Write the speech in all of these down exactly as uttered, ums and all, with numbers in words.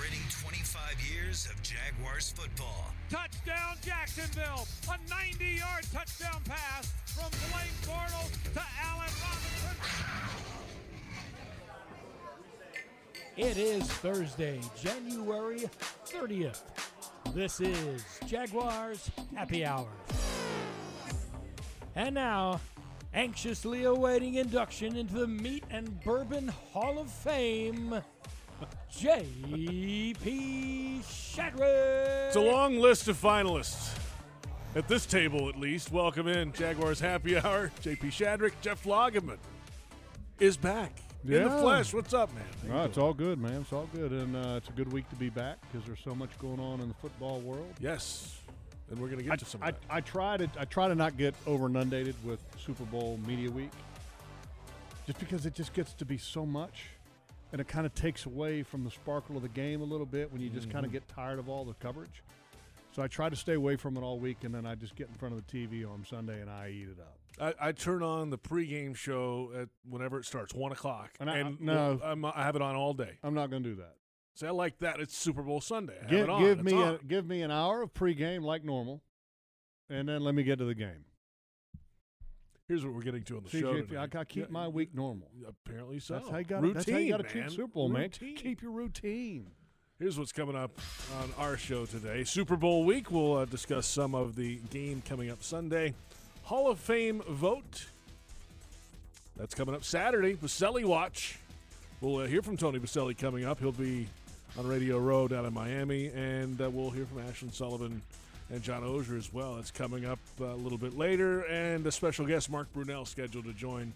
celebrating twenty-five years of Jaguars football. Touchdown Jacksonville! A ninety-yard touchdown pass from Blake Bortles to Allen Robinson. It is Thursday, January thirtieth. This is Jaguars Happy Hour. And now, anxiously awaiting induction into the Meat and Bourbon Hall of Fame, J P. Shadrick. It's a long list of finalists. At this table, at least. Welcome in, Jaguars Happy Hour. J P. Shadrick, Jeff Lageman is back. Yeah. In the flesh. What's up, man? No, it's all good, man. It's all good. And uh, it's a good week to be back because there's so much going on in the football world. Yes. And we're going to get I, to some of that. I, I, try to, I try to not get over-inundated with Super Bowl media week just because it just gets to be so much. And it kind of takes away from the sparkle of the game a little bit when you just mm-hmm. kind of get tired of all the coverage. So I try to stay away from it all week, and then I just get in front of the T V on Sunday and I eat it up. I, I turn on the pregame show at whenever it starts, one o'clock. And, I, and no, I'm, I have it on all day. I'm not going to do that. See, I like that. It's Super Bowl Sunday. I have give, it on. Give, me on. A, give me an hour of pregame like normal, and then let me get to the game. Here's what we're getting to on the See, show. If I got keep yeah. my week normal. Apparently so. That's how you got to keep Super Bowl, routine. man. Keep your routine. Here's what's coming up on our show today. Super Bowl week. We'll uh, discuss some of the game coming up Sunday. Hall of Fame vote. That's coming up Saturday. Boselli Watch. We'll uh, hear from Tony Boselli coming up. He'll be on Radio Row down in Miami. And uh, we'll hear from Ashlyn Sullivan and John Oehser as well. It's coming up a little bit later. And a special guest, Mark Brunell, scheduled to join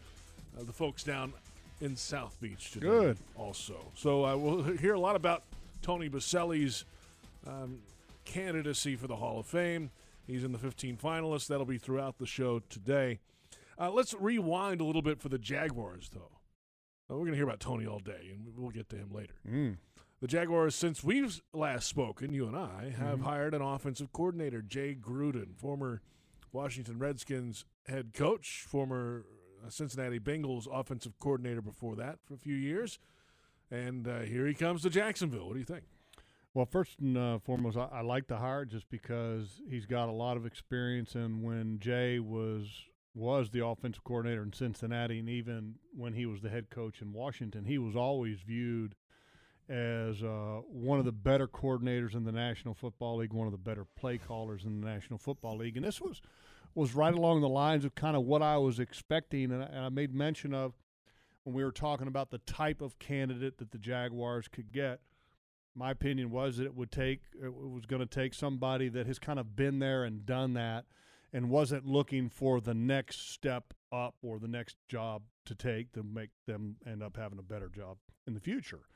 uh, the folks down in South Beach today. Good. Also. So uh, we'll hear a lot about Tony Boselli's um, candidacy for the Hall of Fame. He's in the fifteen finalists. That'll be throughout the show today. Uh, let's rewind a little bit for the Jaguars, though. Uh, we're going to hear about Tony all day, and we'll get to him later. Mm. The Jaguars, since we've last spoken, you and I, have mm-hmm. hired an offensive coordinator, Jay Gruden, former Washington Redskins head coach, former Cincinnati Bengals offensive coordinator before that for a few years. And uh, here he comes to Jacksonville. What do you think? Well, first and uh, foremost, I, I like the hire just because he's got a lot of experience. And when Jay was was the offensive coordinator in Cincinnati, and even when he was the head coach in Washington, he was always viewed as uh, one of the better coordinators in the National Football League, one of the better play callers in the National Football League. And this was was right along the lines of kind of what I was expecting, and I, and I made mention of when we were talking about the type of candidate that the Jaguars could get. My opinion was that it would take it was going to take somebody that has kind of been there and done that and wasn't looking for the next step up or the next job to take to make them end up having a better job in the future.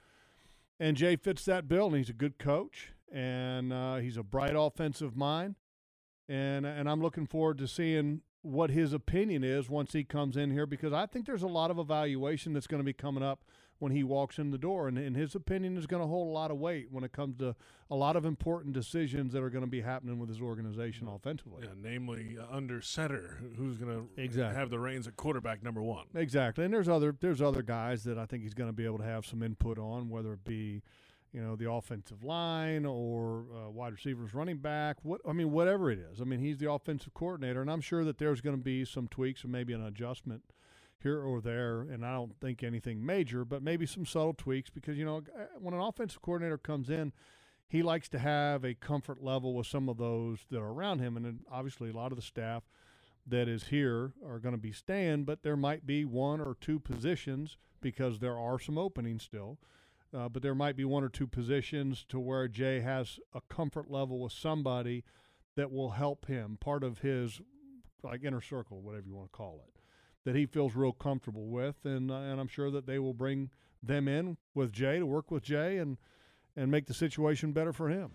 And Jay fits that bill, and he's a good coach, and uh, he's a bright offensive mind. And and I'm looking forward to seeing what his opinion is once he comes in here, because I think there's a lot of evaluation that's going to be coming up when he walks in the door. And, and his opinion is going to hold a lot of weight when it comes to a lot of important decisions that are going to be happening with his organization offensively. Yeah, namely, uh, under center, who's going to exactly. have the reins at quarterback number one. Exactly. And there's other there's other guys that I think he's going to be able to have some input on, whether it be you know, the offensive line or uh, wide receivers, running back, what I mean, whatever it is. I mean, he's the offensive coordinator, and I'm sure that there's going to be some tweaks or maybe an adjustment here or there, and I don't think anything major, but maybe some subtle tweaks because, you know, when an offensive coordinator comes in, he likes to have a comfort level with some of those that are around him, and then obviously a lot of the staff that is here are going to be staying, but there might be one or two positions because there are some openings still. Uh, but there might be one or two positions to where Jay has a comfort level with somebody that will help him, part of his like inner circle, whatever you want to call it, that he feels real comfortable with. And uh, and I'm sure that they will bring them in with Jay to work with Jay and, and make the situation better for him.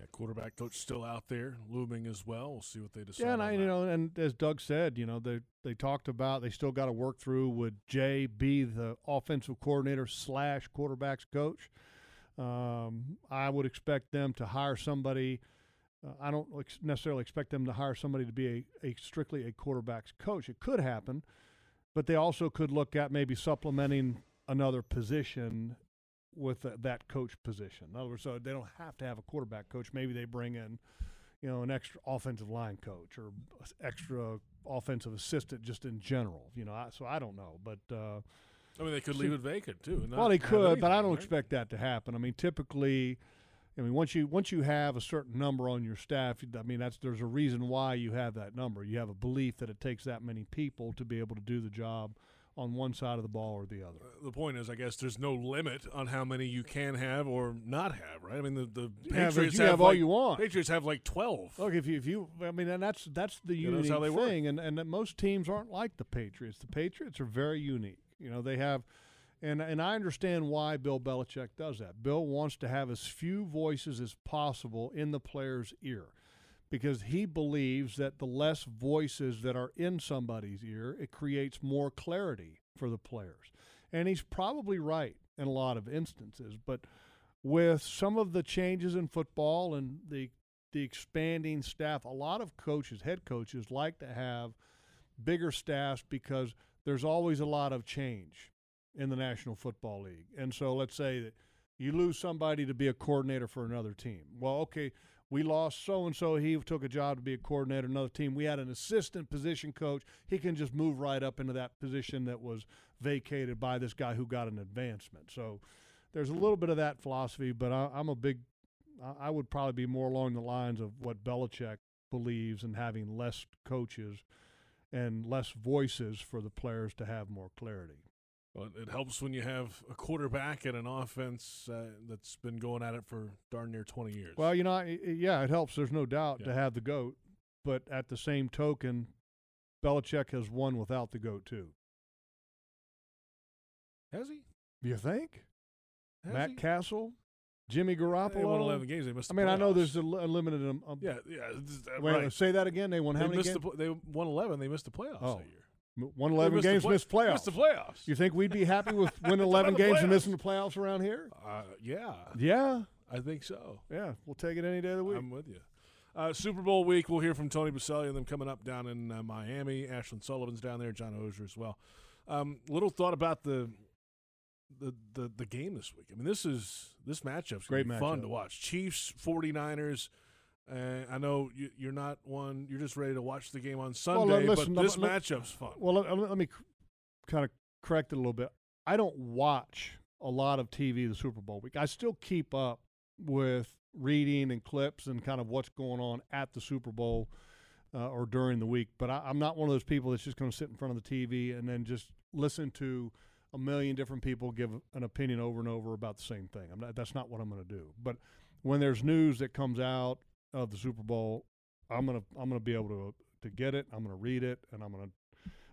Yeah, quarterback coach still out there looming as well. We'll see what they decide. Yeah, and I, you know, and as Doug said, you know, they they talked about they still got to work through would Jay be the offensive coordinator slash quarterbacks coach. Um, I would expect them to hire somebody. Uh, I don't ex- necessarily expect them to hire somebody to be a, a strictly a quarterbacks coach. It could happen, but they also could look at maybe supplementing another position with uh, that coach position. In other words, so they don't have to have a quarterback coach. Maybe they bring in, you know, an extra offensive line coach or extra offensive assistant just in general. You know, I, so I don't know. But uh, I mean, they could see, leave it vacant too. Well, they could, anything, but I don't right? expect that to happen. I mean, typically, I mean, once you once you have a certain number on your staff, I mean, that's there's a reason why you have that number. You have a belief that it takes that many people to be able to do the job on one side of the ball or the other. The point is, I guess, there's no limit on how many you can have or not have, right? I mean, the, the yeah, Patriots you have, have all like, you want. Patriots have like twelve. Look, if you, if you, I mean, and that's that's the you unique thing, work. and and most teams aren't like the Patriots. The Patriots are very unique. You know, they have, and and I understand why Bill Belichick does that. Bill wants to have as few voices as possible in the player's ear, because he believes that the less voices that are in somebody's ear, it creates more clarity for the players. And he's probably right in a lot of instances, but with some of the changes in football and the the expanding staff, a lot of coaches, head coaches, like to have bigger staffs because there's always a lot of change in the National Football League. And so let's say that you lose somebody to be a coordinator for another team. Well, okay, we lost so-and-so. He took a job to be a coordinator another team. We had an assistant position coach. He can just move right up into that position that was vacated by this guy who got an advancement. So there's a little bit of that philosophy, but I, I'm a big – I would probably be more along the lines of what Belichick believes in, having less coaches and less voices for the players to have more clarity. Well, it helps when you have a quarterback and an offense uh, that's been going at it for darn near twenty years. Well, you know, it, yeah, it helps. There's no doubt yeah. to have the GOAT. But at the same token, Belichick has won without the GOAT, too. Has he? You think? Has Matt he? Castle? Jimmy Garoppolo? They won eleven games. They missed the I mean, playoffs. I know there's a limited um, – um, Yeah, yeah. That wait, right. Say that again. They won how they many games? The, they won eleven. They missed the playoffs oh. that year. Won eleven missed games, play- missed playoffs. Missed the playoffs. You think we'd be happy with winning eleven games playoffs. and missing the playoffs around here? Uh, yeah. Yeah? I think so. Yeah, we'll take it any day of the week. I'm with you. Uh, Super Bowl week, we'll hear from Tony Boselli and them coming up down in uh, Miami. Ashlyn Sullivan's down there, John Oehser as well. Um, little thought about the the, the the game this week. I mean, this is this matchup's going to be fun to watch. Chiefs, forty-niners. Uh, I know you, you're not one. You're just ready to watch the game on Sunday, well, listen, but this let, matchup's fun. Well, let, let me c- kind of correct it a little bit. I don't watch a lot of T V the Super Bowl week. I still keep up with reading and clips and kind of what's going on at the Super Bowl uh, or during the week, but I, I'm not one of those people that's just going to sit in front of the T V and then just listen to a million different people give an opinion over and over about the same thing. I'm not, that's not what I'm going to do. But when there's news that comes out of the Super Bowl, I'm gonna I'm gonna be able to to get it. I'm gonna read it, and I'm gonna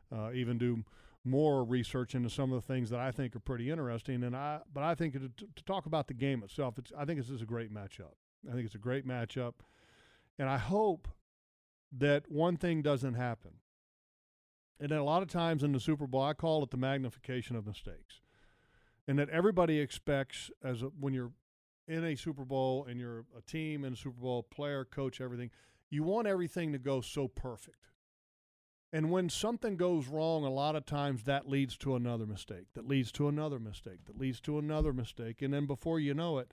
uh, even do more research into some of the things that I think are pretty interesting. And I but I think to, to talk about the game itself, it's I think this is a great matchup. I think it's a great matchup, and I hope that one thing doesn't happen. And then a lot of times in the Super Bowl, I call it the magnification of mistakes, and that everybody expects as a, when you're in a Super Bowl and you're a team in a Super Bowl, player, coach, everything, you want everything to go so perfect. And when something goes wrong, a lot of times that leads to another mistake, that leads to another mistake, that leads to another mistake. And then before you know it,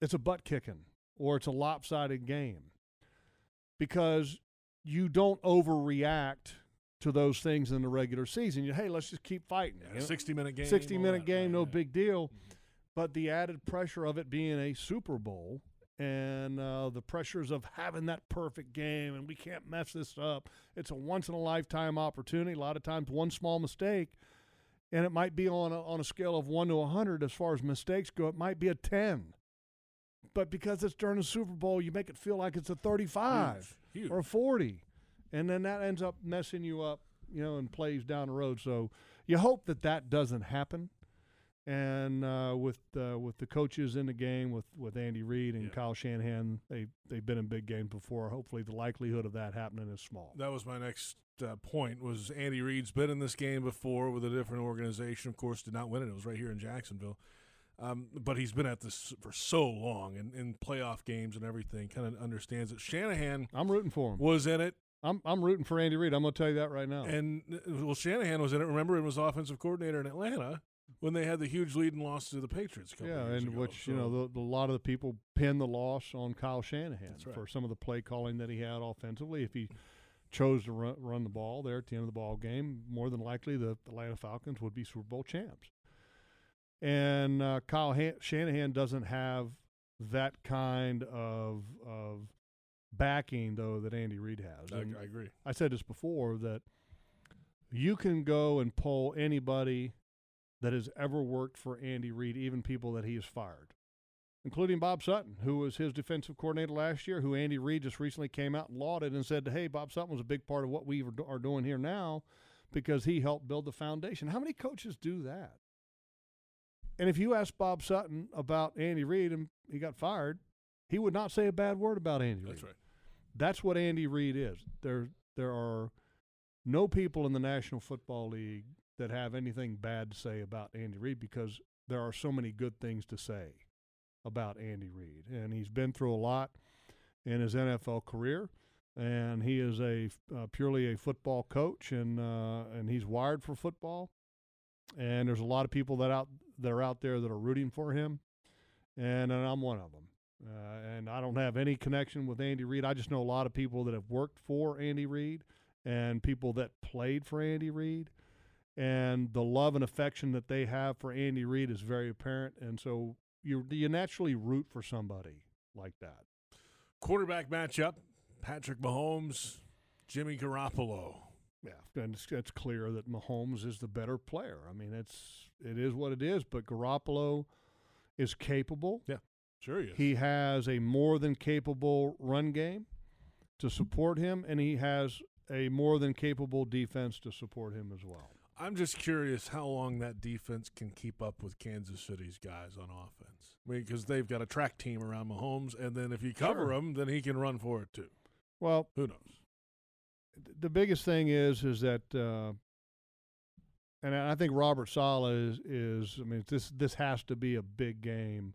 it's a butt kicking or it's a lopsided game because you don't overreact to those things in the regular season. You Hey, let's just keep fighting. Yeah, sixty-minute game. sixty-minute game, right, no yeah. big deal. Mm-hmm. But the added pressure of it being a Super Bowl and uh, the pressures of having that perfect game and we can't mess this up. It's a once-in-a-lifetime opportunity. A lot of times one small mistake, and it might be on a, on a scale of one to one hundred as far as mistakes go. It might be a ten. But because it's during the Super Bowl, you make it feel like it's a thirty-five huge, huge. Or a forty. And then that ends up messing you up, you know, and plays down the road. So you hope that that doesn't happen. And uh, with uh, with the coaches in the game, with, with Andy Reid and yeah. Kyle Shanahan, they, they've been in big games before. Hopefully the likelihood of that happening is small. That was my next uh, point was Andy Reid's been in this game before with a different organization. Of course, did not win it. It was right here in Jacksonville. Um, but he's been at this for so long and in playoff games and everything, kind of understands it. Shanahan I'm rooting for him. Was in it. I'm I'm rooting for Andy Reid. I'm going to tell you that right now. And, well, Shanahan was in it. Remember, it was offensive coordinator in Atlanta. When they had the huge lead and lost to the Patriots a couple yeah, years and ago, which, so. you know, the, the, a lot of the people pin the loss on Kyle Shanahan right. for some of the play calling that he had offensively. If he chose to run, run the ball there at the end of the ball game, more than likely the, the Atlanta Falcons would be Super Bowl champs. And uh, Kyle Han- Shanahan doesn't have that kind of of backing, though, that Andy Reid has. I, I agree. I said this before, that you can go and poll anybody that has ever worked for Andy Reid, even people that he has fired, including Bob Sutton, who was his defensive coordinator last year, who Andy Reid just recently came out and lauded and said, hey, Bob Sutton was a big part of what we are doing here now because he helped build the foundation. How many coaches do that? And if you ask Bob Sutton about Andy Reid and he got fired, he would not say a bad word about Andy Reid. That's right. That's what Andy Reid is. There, there are no people in the National Football League that have anything bad to say about Andy Reid because there are so many good things to say about Andy Reid. And he's been through a lot in his N F L career, and he is a uh, purely a football coach, and uh, and he's wired for football. And there's a lot of people that out that are out there that are rooting for him, and, and I'm one of them. Uh, and I don't have any connection with Andy Reid. I just know a lot of people that have worked for Andy Reid and people that played for Andy Reid. And the love and affection that they have for Andy Reid is very apparent. And so you you naturally root for somebody like that. Quarterback matchup, Patrick Mahomes, Jimmy Garoppolo. Yeah, and it's, it's clear that Mahomes is the better player. I mean, it's it is what it is, but Garoppolo is capable. Yeah, sure he is. He has a more than capable run game to support him, and he has a more than capable defense to support him as well. I'm just curious how long that defense can keep up with Kansas City's guys on offense. I mean, because they've got a track team around Mahomes, and then if you cover sure. him, then he can run for it too. Well, who knows? The biggest thing is is that, uh, and I think Robert Saleh is, is. I mean, this this has to be a big game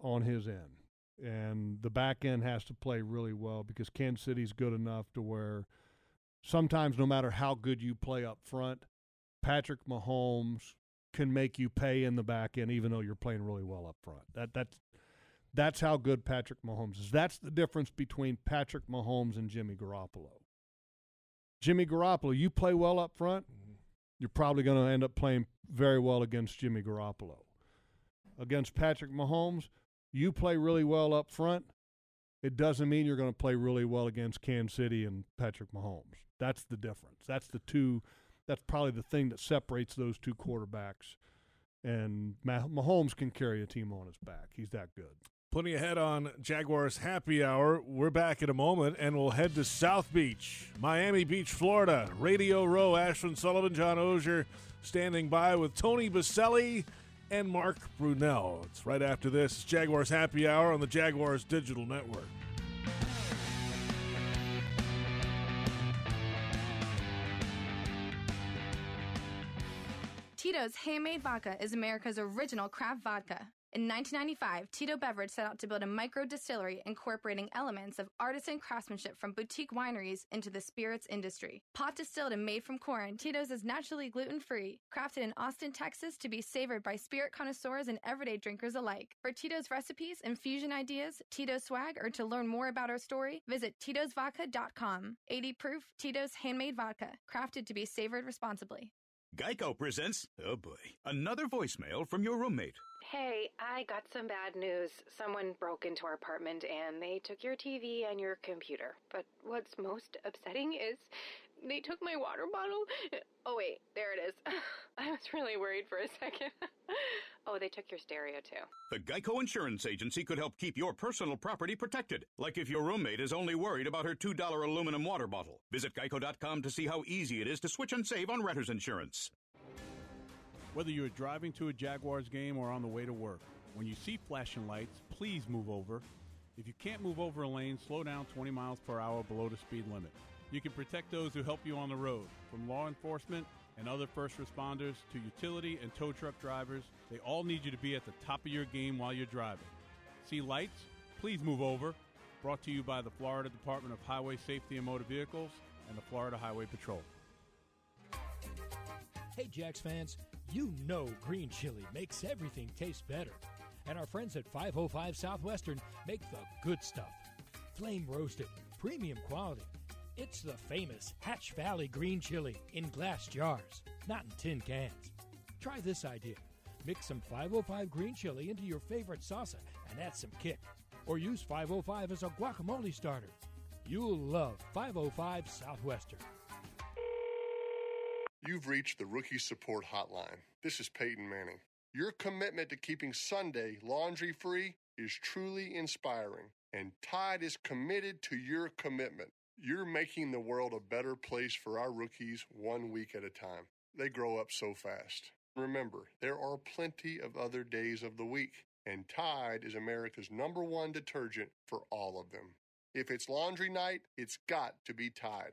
on his end, and the back end has to play really well because Kansas City's good enough to where sometimes no matter how good you play up front, Patrick Mahomes can make you pay in the back end, even though you're playing really well up front. That that's that's how good Patrick Mahomes is. That's the difference between Patrick Mahomes and Jimmy Garoppolo. Jimmy Garoppolo, you play well up front, you're probably going to end up playing very well against Jimmy Garoppolo. Against Patrick Mahomes, you play really well up front, it doesn't mean you're going to play really well against Kansas City and Patrick Mahomes. That's the difference. That's the two. That's probably the thing that separates those two quarterbacks. And Mahomes can carry a team on his back. He's that good. Plenty ahead on Jaguars Happy Hour. We're back in a moment, and we'll head to South Beach, Miami Beach, Florida. Radio Row, Ashlyn Sullivan, John Oehser standing by with Tony Boselli and Mark Brunell. It's right after this. It's Jaguars Happy Hour on the Jaguars Digital Network. Tito's Handmade Vodka is America's original craft vodka. In nineteen ninety-five, Tito Beveridge set out to build a micro-distillery incorporating elements of artisan craftsmanship from boutique wineries into the spirits industry. Pot distilled and made from corn, Tito's is naturally gluten-free, crafted in Austin, Texas to be savored by spirit connoisseurs and everyday drinkers alike. For Tito's recipes, infusion ideas, Tito's swag, or to learn more about our story, visit titos vodka dot com. eighty proof, Tito's Handmade Vodka, crafted to be savored responsibly. Geico presents, oh boy, another voicemail from your roommate. Hey, I got some bad news. Someone broke into our apartment and they took your T V and your computer. But what's most upsetting is they took my water bottle. Oh, wait, there it is. I was really worried for a second. Oh, they took your stereo, too. The Geico Insurance Agency could help keep your personal property protected, like if your roommate is only worried about her two dollar aluminum water bottle. Visit geico dot com to see how easy it is to switch and save on renter's insurance. Whether you're driving to a Jaguars game or on the way to work, when you see flashing lights, please move over. If you can't move over a lane, slow down twenty miles per hour below the speed limit. You can protect those who help you on the road, from law enforcement and other first responders to utility and tow truck drivers. They all need you to be at the top of your game while you're driving. See lights? Please move over. Brought to you by the Florida Department of Highway Safety and Motor Vehicles and the Florida Highway Patrol. Hey, Jax fans, you know green chili makes everything taste better. And our friends at five oh five Southwestern make the good stuff. Flame roasted, premium quality. It's the famous Hatch Valley green chili in glass jars, not in tin cans. Try this idea. Mix some five oh five green chili into your favorite salsa and add some kick. Or use five oh five as a guacamole starter. You'll love five oh five Southwestern. You've reached the Rookie Support Hotline. This is Peyton Manning. Your commitment to keeping Sunday laundry free is truly inspiring, and Tide is committed to your commitment. You're making the world a better place for our rookies one week at a time. They grow up so fast. Remember, there are plenty of other days of the week, and Tide is America's number one detergent for all of them. If it's laundry night, it's got to be Tide.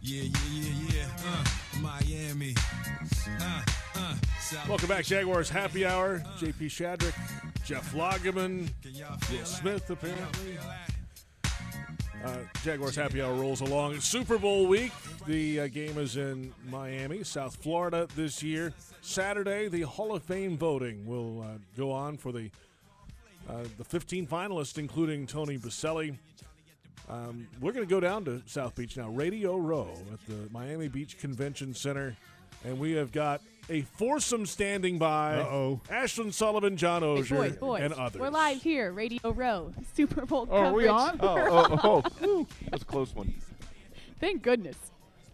Yeah, yeah, yeah, yeah. Uh, Miami. Uh, uh, Welcome back, Jaguars Happy Hour. J P. Shadrick, Jeff Lageman, Bill Smith, apparently. Uh, Jaguars Happy Hour rolls along. It's Super Bowl week. The uh, game is in Miami, South Florida this year. Saturday, the Hall of Fame voting will uh, go on for the, uh, the fifteen finalists, including Tony Boselli. Um, we're going to go down to South Beach now, Radio Row at the Miami Beach Convention Center, and we have got a foursome standing by. Uh-oh. Ashlyn Sullivan, John Oehser, boys, boys. and others. We're live here, Radio Row, Super Bowl oh, coverage. Are we on? Oh, oh, oh, oh. That's a close one. Thank goodness.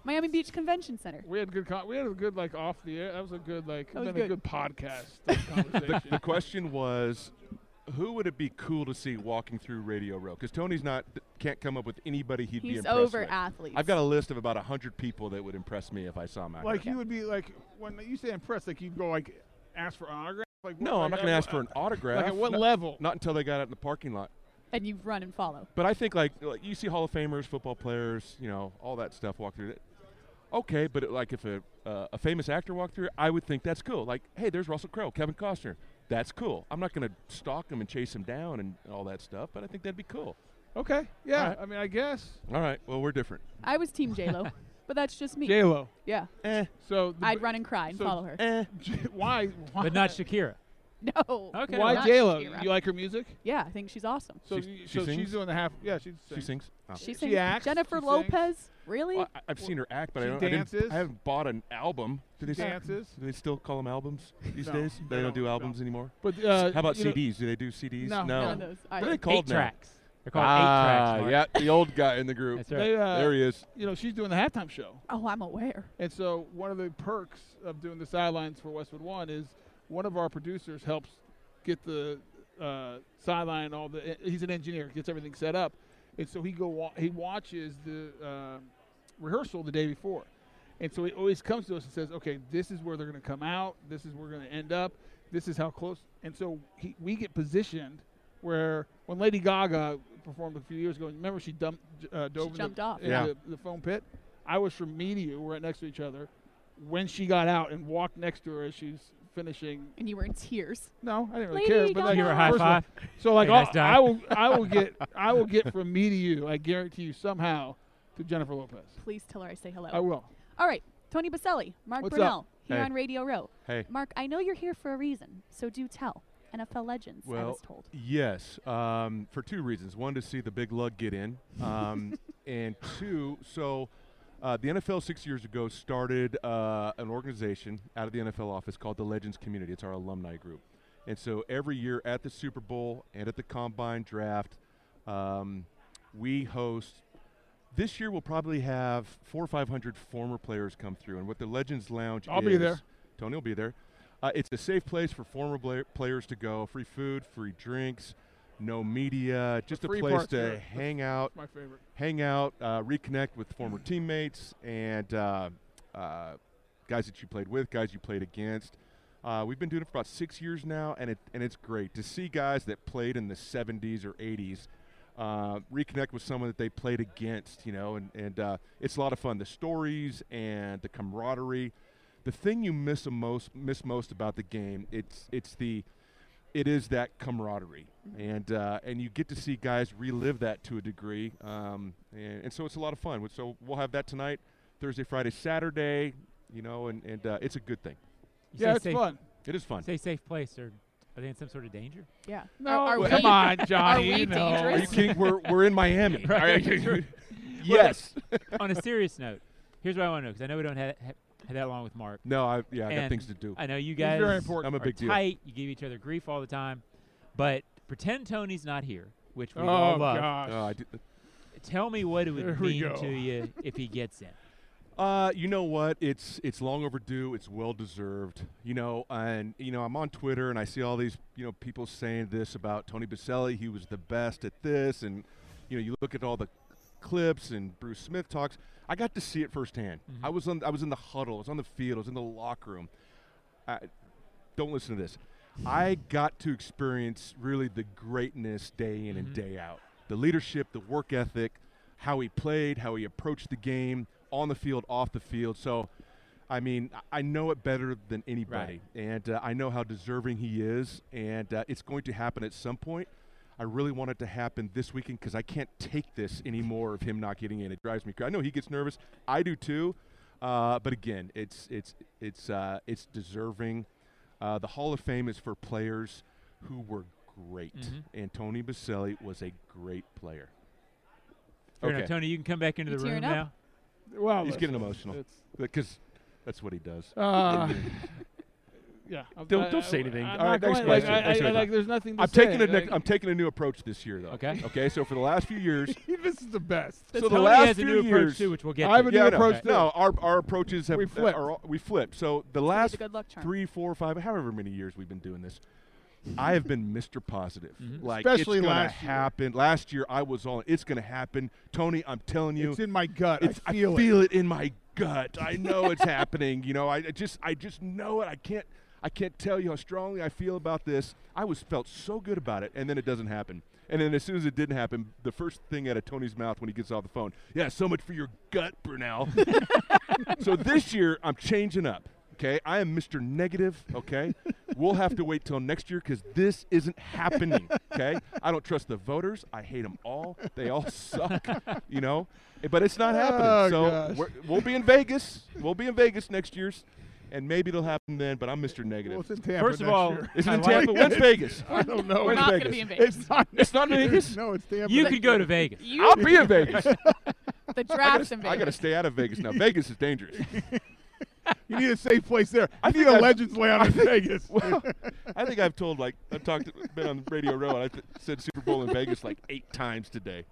Miami Beach Convention Center. We had good. Con- we had a good like off the air. That was a good like. That was good. A good podcast. the, the question was, who would it be cool to see walking through Radio Row? Because Tony's not can't come up with anybody he'd He's be impressed over with. Athletes. I've got a list of about one hundred people that would impress me if I saw him out. Like, you would be like, when you say impressed, like you'd go like ask for an autograph? Like, no, I'm not going to ask for an autograph. Like, at what no, level? Not until they got out in the parking lot. And you run and follow. But I think like, like you see Hall of Famers, football players, you know, all that stuff walk through. That. Okay, but it, like if a, uh, a famous actor walked through, I would think that's cool. Like, hey, there's Russell Crowe, Kevin Costner. That's cool. I'm not going to stalk him and chase him down and all that stuff, but I think that'd be cool. Okay. Yeah. Right. I mean, I guess. All right. Well, we're different. I was Team J-Lo, but that's just me. J-Lo. Yeah. Eh. So I'd run and cry and so follow her. Eh. J- why, why? But not Shakira. No. Okay. Why J-Lo? Shakira. You like her music? Yeah, I think she's awesome. So she's, she so sings? She's doing the half. Yeah, she sings. She sings. Oh. She sings. She acts. Jennifer she Lopez. Sings. Really? Well, I, I've well, seen her act, but I don't. Dances. I, didn't, I haven't bought an album. Do they dances? Still, do they still call them albums these no, days? They, they don't, don't do albums no. anymore. But uh, how about C Ds? Know, do they do C Ds? No. no. None of those. What are they called eight now? Tracks. They're called ah, eight tracks. Mark. Yeah, the old guy in the group. That's right. they, uh, there he is. You know, she's doing the halftime show. Oh, I'm aware. And so one of the perks of doing the sidelines for Westwood One is one of our producers helps get the uh, sideline. All the he's an engineer, gets everything set up. And so he go wa- he watches the uh, rehearsal the day before. And so he always comes to us and says, okay, this is where they're going to come out. This is where we're going to end up. This is how close. And so he, we get positioned where when Lady Gaga performed a few years ago, remember she, dumped, uh, dove she in jumped the, off. In yeah. the, the foam pit? I was from media. We were right next to each other. When she got out and walked next to her as she's finishing. And you were in tears. No, I didn't really Lady care. But like you were a high five. One. So like hey, nice I will I will get I will get from me to you, I guarantee you somehow, to Jennifer Lopez. Please tell her I say hello. I will. All right. Tony Boselli, Mark What's Brunell up? Here hey. on Radio Row. Hey. Mark, I know you're here for a reason, so do tell. N F L legends, well, I was told. Yes. Um, for two reasons. One, to see the big lug get in. Um, and two, so Uh, the N F L six years ago started uh, an organization out of the N F L office called the Legends Community. It's our alumni group. And so every year at the Super Bowl and at the Combine Draft, um, we host – this year we'll probably have four or five hundred former players come through. And what the Legends Lounge I'll is – I'll be there. Tony will be there. Uh, it's a safe place for former bla- players to go. Free food, free drinks, no media, just a place to yeah. hang out, my favorite. hang out, uh, reconnect with former teammates and uh, uh, guys that you played with, guys you played against. Uh, we've been doing it for about six years now, and it and it's great to see guys that played in the seventies or eighties uh, reconnect with someone that they played against, you know, and, and uh, it's a lot of fun. The stories and the camaraderie. The thing you miss most miss most about the game, it's it's the it is that camaraderie, and uh, and you get to see guys relive that to a degree, um, and, and so it's a lot of fun. So we'll have that tonight, Thursday, Friday, Saturday, you know, and and uh, it's a good thing. You yeah, it's safe. fun. It is fun. Say safe place, or are they in some sort of danger? Yeah. No, are, are come on, Johnny. Are we no. Are you kidding? We're we're in Miami. Right. Right. Yes. On a serious note, here's what I want to know, because I know we don't have. have that long with Mark. No, I yeah, I got things to do. I know you guys very important. I'm a big are tight. Deal. You give each other grief all the time. But pretend Tony's not here, which we oh all love. Gosh. Oh, I do. Tell me what it would there mean to you if he gets in. Uh, you know what? It's it's long overdue. It's well deserved. You know, and you know, I'm on Twitter and I see all these you know people saying this about Tony Boselli. He was the best at this, and you know, you look at all the clips and Bruce Smith talks. I got to see it firsthand. Mm-hmm. I was on. I was in the huddle. I was on the field. I was in the locker room. I, don't listen to this. I got to experience really the greatness day in mm-hmm. and day out. The leadership, the work ethic, how he played, how he approached the game on the field, off the field. So, I mean, I know it better than anybody, right. and uh, I know how deserving he is, and uh, it's going to happen at some point. I really want it to happen this weekend because I can't take this anymore of him not getting in. It drives me crazy. I know he gets nervous. I do too. Uh, but again, it's it's it's uh, it's deserving. Uh, the Hall of Fame is for players who were great, mm-hmm. and Tony Boselli was a great player. Fair okay, enough, Tony, you can come back into you the room now. Well, he's getting emotional because that's what he does. Uh. Yeah, don't, don't say anything. I'm All right, next question. Like, next I, I, like, there's nothing to I'm say. Taking a like, ne- I'm taking a new approach this year, though. Okay. Okay, so for the last few years. This is the best. So the last has few a new years. Approach too, which we'll get I have to. a new yeah, approach, okay. No, our, our approaches have. We flipped. Uh, are, we flipped. So the last three, four, five, however many years we've been doing this, I have been Mister Positive. Mm-hmm. Like, especially it's going to happen. Year. Last year, I was on. It's going to happen. Tony, I'm telling you. It's in my gut. It's, I feel it. I feel it in my gut. I know it's happening. You know, I just, I just know it. I can't. I can't tell you how strongly I feel about this. I was felt so good about it, and then it doesn't happen. And then as soon as it didn't happen, the first thing out of Tony's mouth when he gets off the phone, yeah, so much for your gut, Brunell. So this year, I'm changing up, okay? I am Mister Negative, okay? We'll have to wait till next year because this isn't happening, okay? I don't trust the voters. I hate them all. They all suck, you know? But it's not happening. Oh, so we're, we'll be in Vegas. We'll be in Vegas next year's. And maybe it'll happen then, but I'm Mister Negative. Well, it's in Tampa. First of all, year. It's in Tampa. When's Vegas? I don't know. We're not going to be in Vegas. It's not, it's not Vegas? No, it's Tampa. You but could go to Vegas. I'll be in Vegas. The draft's gotta, in Vegas. I got to stay out of Vegas now. Vegas is dangerous. You need a safe place there. I, I need a I've, Legends Layout in Vegas. Well, I think I've told, like, I've talked, been on Radio Row, and I th- said Super Bowl in Vegas like eight times today.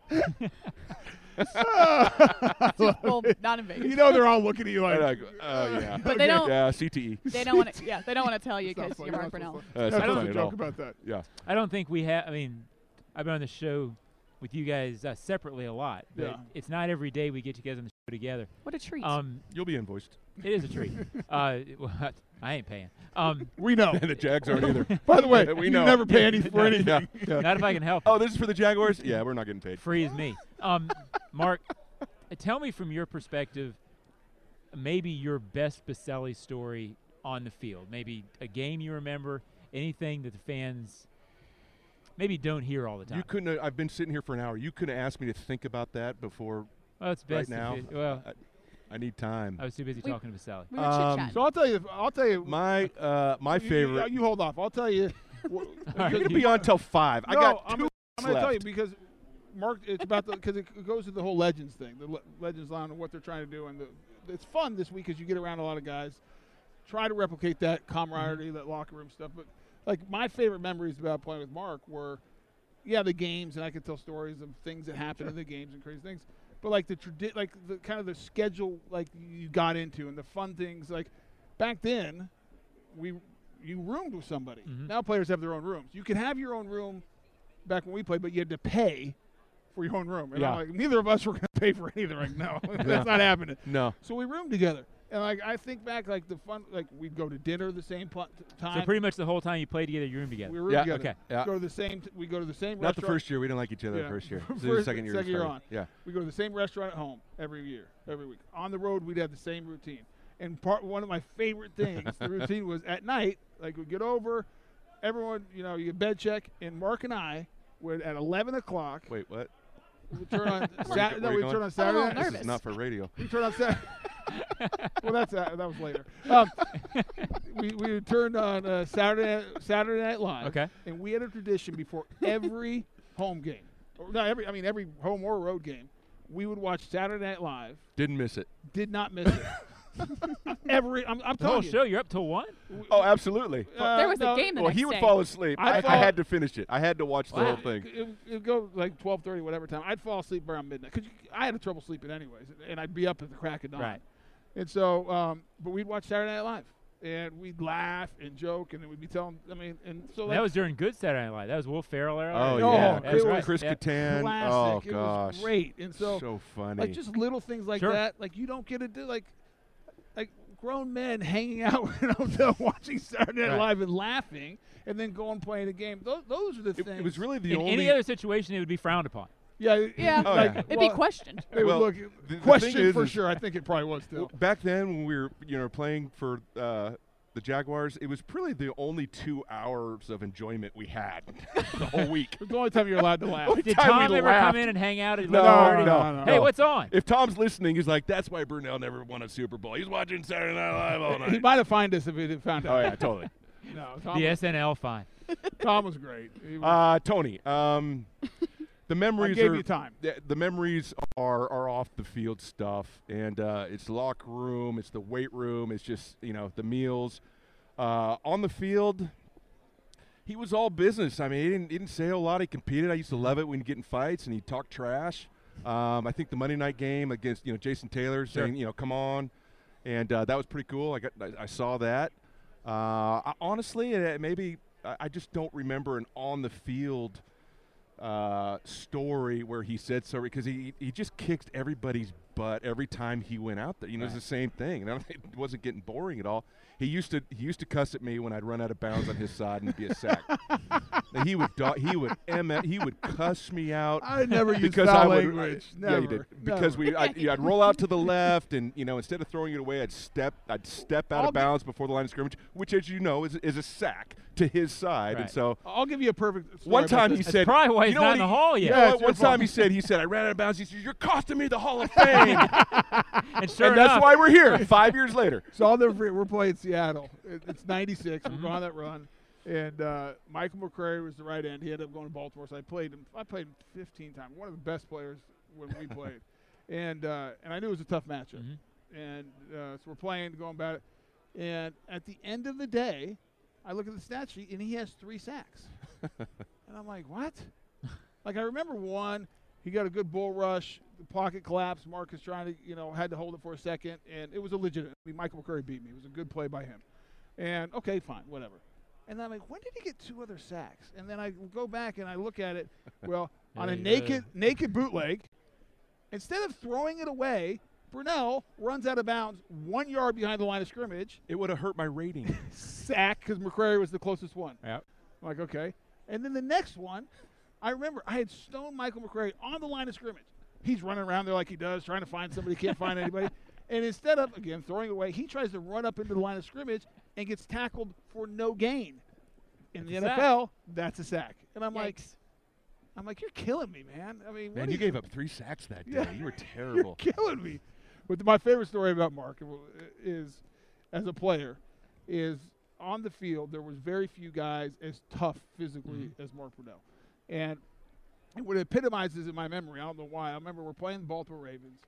Well, not in Vegas. You know they're all looking at you like, oh uh, yeah, but they don't. Yeah, C T E. They don't want to. Yeah, they don't want to tell you because you're Mark Brunell. Uh, I don't joke about that. Yeah. I don't think we have. I mean, I've been on the show with you guys uh, separately a lot, but yeah. it's not every day we get together on the show together. What a treat! Um, you'll be invoiced. It is a treat. uh, well, I ain't paying. Um, we know. And the Jags aren't either. By the way, we you know. never pay any for no, anything. Yeah. Yeah. Not if I can help. Oh, this is for the Jaguars? Yeah, we're not getting paid. Free is me. Um, Mark, uh, tell me from your perspective, maybe your best Boselli story on the field. Maybe a game you remember, anything that the fans maybe don't hear all the time. You couldn't. Have, I've been sitting here for an hour. You couldn't ask me to think about that before well, it's best right now. It, well, I, I need time. I was too busy we, talking to Boselli. We um, so I'll tell you. I'll tell you my uh, my you, favorite. You, you hold off. I'll tell you. You're gonna be on till five. No, I got two. I'm gonna, I'm gonna tell you because Mark. It's about the because it goes to the whole Legends thing, the le- Legends line and what they're trying to do, and the, it's fun this week because you get around a lot of guys. Try to replicate that camaraderie, mm-hmm. that locker room stuff. But like my favorite memories about playing with Mark were, yeah, the games, and I could tell stories of things that happened sure. in the games and crazy things. But like the tradi- like the kind of the schedule like you got into and the fun things like back then we you roomed with somebody. Mm-hmm. Now players have their own rooms. You could have your own room back when we played, but you had to pay for your own room. And yeah. I'm like, neither of us were going to pay for anything right now. That's yeah. not happening. No. So we roomed together. And, like, I think back, like, the fun, like, we'd go to dinner the same pl- time. So pretty much the whole time you played together, you roomed together. We roomed yeah. together. Okay. Yeah. Go to the same t- we go to the same Not restaurant. Not the first year. We didn't like each other yeah. the first year. first, so the second year. Second year on. Yeah. We go to the same restaurant at home every year, every week. On the road, we'd have the same routine. And part one of my favorite things, the routine was at night, like, we'd get over, everyone, you know, you bed check, and Mark and I would, at eleven o'clock. Wait, what? We turn on Saturday. No, we turn on Saturday. This is not for radio. We turn on Saturday. Well, that's uh, that was later. Um, we we turned on uh, Saturday Saturday Night Live. Okay. And we had a tradition before every home game, or not every I mean every home or road game, we would watch Saturday Night Live. Didn't miss it. Did not miss it. Every I'm, I'm the telling whole you. Show you're up till one. Oh, absolutely. Uh, there was no, a game. The well, next he would day. Fall asleep. I, I, fall I had to finish it. I had to watch well, the whole thing. It would go like twelve thirty, whatever time. I'd fall asleep around midnight because I had trouble sleeping anyways, and I'd be up at the crack of dawn. Right. And so, um, but we'd watch Saturday Night Live, and we'd laugh and joke, and then we'd be telling. I mean, and so like, that was during good Saturday Night Live. That was Will Ferrell era. Oh yeah, oh, it was Chris Kattan. Classic. Oh gosh, it was great. And so, so funny. Like just little things like sure. that. Like you don't get to do like. Like grown men hanging out in a hotel watching Saturday Night right. Live and laughing and then going playing a game. Those, those are the it, things. It was really the in only. In any other situation, it would be frowned upon. Yeah. Yeah. Oh, like, yeah. It'd well, be questioned. They well, would look, the, the questioned for is, sure. I think it probably was still. Back then when we were you know, playing for uh, the Jaguars, it was probably the only two hours of enjoyment we had the whole week. It was the only time you were allowed to laugh. Did Tom ever laughed. Come in and hang out at no, no, no, no. Hey, no. What's on? If Tom's listening, he's like, that's why Brunell never won a Super Bowl. He's watching Saturday Night Live all night. He might have fined us if he didn't find out. Oh, yeah, totally. No, Tom the was, S N L fine. Tom was great. Was uh, Tony, um, the memories I gave are you time. The, the memories are, are off the field stuff, and uh, it's locker room, it's the weight room, it's just you know the meals. Uh, on the field, he was all business. I mean, he didn't, he didn't say a lot. He competed. I used to love it when he'd get in fights and he'd talk trash. Um, I think the Monday night game against you know Jason Taylor sure. saying you know come on, and uh, that was pretty cool. I got I, I saw that. Uh, I, honestly, uh, maybe I, I just don't remember an on the field. Uh, story where he said sorry because he he just kicked everybody's butt every time he went out there. You know, right. It was the same thing. And I don't, it wasn't getting boring at all. He used to he used to cuss at me when I'd run out of bounds on his side and be a sack. And he would do, he would M- he would cuss me out. I never used foul language. I, never. Yeah, you did. Because never. we I, yeah, I'd roll out to the left and you know instead of throwing it away, I'd step I'd step out I'll of bounds before the line of scrimmage, which as you know is is a sack to his side. Right. And so I'll give you a perfect story. One time he said, probably why he's not in the hall yet. Yeah, one time he said, he said, I ran out of bounds. He said, you're costing me the Hall of Fame. And sure and that's enough. Why we're here five years later. So I'll never forget, we're playing Seattle. It's ninety-six. We're going on that run. And uh, Michael McCrary was the right end. He ended up going to Baltimore. So I played him. I played him fifteen times. One of the best players when we played. And uh, and I knew it was a tough matchup. Mm-hmm. And uh, so we're playing, going about it. And at the end of the day, I look at the stat sheet, and he has three sacks. And I'm like, what? Like, I remember one. He got a good bull rush. The pocket collapsed. Marcus trying to, you know, had to hold it for a second. And it was a legitimate. I mean, Michael McCurry beat me. It was a good play by him. And, okay, fine, whatever. And I'm like, when did he get two other sacks? And then I go back and I look at it. Well, on a naked naked bootleg, instead of throwing it away, Brunell runs out of bounds one yard behind the line of scrimmage. It would have hurt my rating. Sack, because McCrary was the closest one. Yep. I'm like, okay. And then the next one, I remember I had stoned Michael McCrary on the line of scrimmage. He's running around there like he does, trying to find somebody, can't find anybody. And instead of, again, throwing away, he tries to run up into the line of scrimmage and gets tackled for no gain. In that's the N F L, that's a sack. And I'm Yikes. like, I'm like, you're killing me, man. I mean, man, what you, you gave up three sacks that day. Yeah. You were terrible. You're killing me. But my favorite story about Mark is, as a player, is on the field there was very few guys as tough physically mm-hmm. as Mark Brunell. And what it epitomizes in my memory, I don't know why, I remember we're playing the Baltimore Ravens,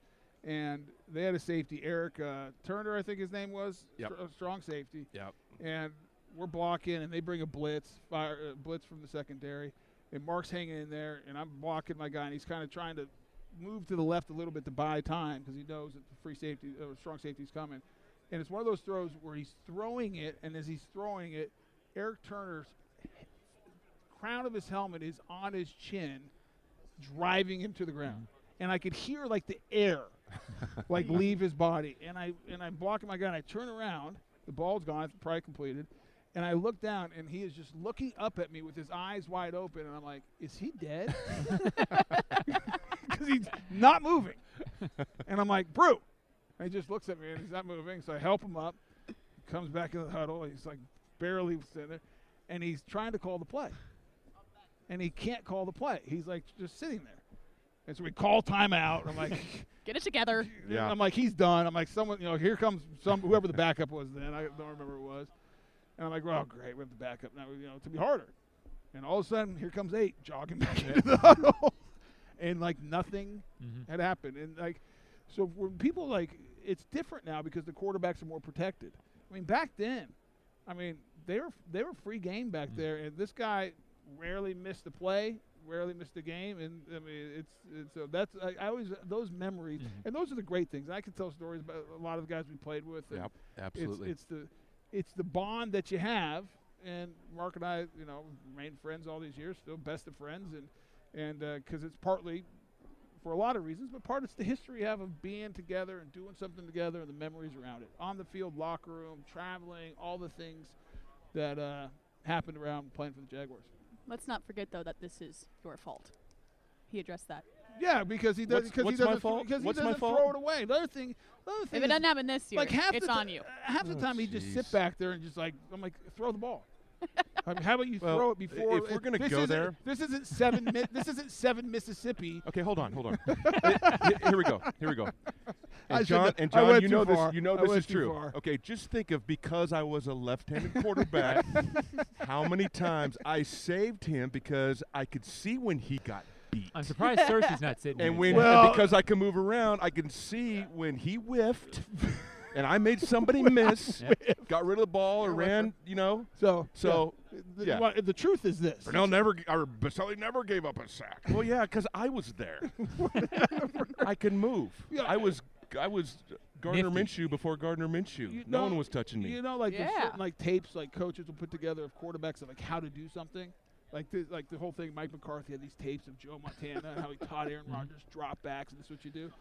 and they had a safety, Eric uh, Turner, I think his name was, yep. Str- strong safety. Yep. And we're blocking, and they bring a blitz, fire, uh, blitz from the secondary, and Mark's hanging in there, and I'm blocking my guy, and he's kind of trying to move to the left a little bit to buy time because he knows that the free safety, uh, strong safety is coming. and it's one of those throws where he's throwing it, and as he's throwing it, Eric Turner's crown of his helmet is on his chin, driving him to the ground. And I could hear, like, the air, like, leave his body. And I and I'm blocking my guy, and I turn around. The ball's gone. It's probably completed. And I look down, and he is just looking up at me with his eyes wide open. And I'm like, is he dead? Because he's not moving. And I'm like, Brew. And he just looks at me, and he's not moving. So I help him up. He comes back in the huddle. He's, like, barely sitting there. And he's trying to call the play. And he can't call the play. He's, like, just sitting there. And so we call timeout. And I'm like, get it together. Yeah. I'm like, he's done. I'm like, someone, you know, here comes some whoever the backup was then. I don't remember who it was. And I'm like, well, great, we have the backup now. You know, to be harder. And all of a sudden, here comes eight jogging back yeah. into the huddle, and like nothing mm-hmm. had happened. And like, so when people like, it's different now because the quarterbacks are more protected. I mean, back then, I mean, they were they were free game back mm-hmm. there, and this guy rarely missed the play. Rarely missed a game, and I mean it's, it's so that's I, I always those memories, mm-hmm. and those are the great things. And I can tell stories about a lot of the guys we played with. Yep, absolutely. It's, it's the it's the bond that you have, and Mark and I, you know, remained friends all these years, still best of friends, and and because uh, it's partly for a lot of reasons, but part it's the history you have of being together and doing something together, and the memories around it, on the field, locker room, traveling, all the things that uh, happened around playing for the Jaguars. Let's not forget, though, that this is your fault. He addressed that. Yeah, because he doesn't. Because he doesn't. Because he doesn't throw it away. The other thing. The other thing. If it doesn't happen this year, like half it's the on you. Half the time, oh, he just sit back there and just like, I'm like, throw the ball. I mean, how about you well, throw it before? If we're gonna go there, this isn't seven. mi this isn't seven Mississippi. Okay, hold on, hold on. Here we go. Here we go. And John, and John, you know this. You know this is true. Okay, just think of because I was a left-handed quarterback, how many times I saved him because I could see when he got beat. I'm surprised Cersei's not sitting. And when well, because I can move around, I can see yeah. when he whiffed. And I made somebody miss, yeah. got rid of the ball, or ran, you know. So, so yeah. The, yeah. Well, the truth is this. Brunell never, or Boselli never gave up a sack. Well, yeah, because I was there. I can move. Yeah. I was I was Gardner Minshew before Gardner Minshew. You no know, one was touching me. You know, like, yeah. certain, like tapes like coaches will put together of quarterbacks of, like, how to do something. Like the, like the whole thing, Mike McCarthy had these tapes of Joe Montana and how he taught Aaron Rodgers drop backs and this is what you do.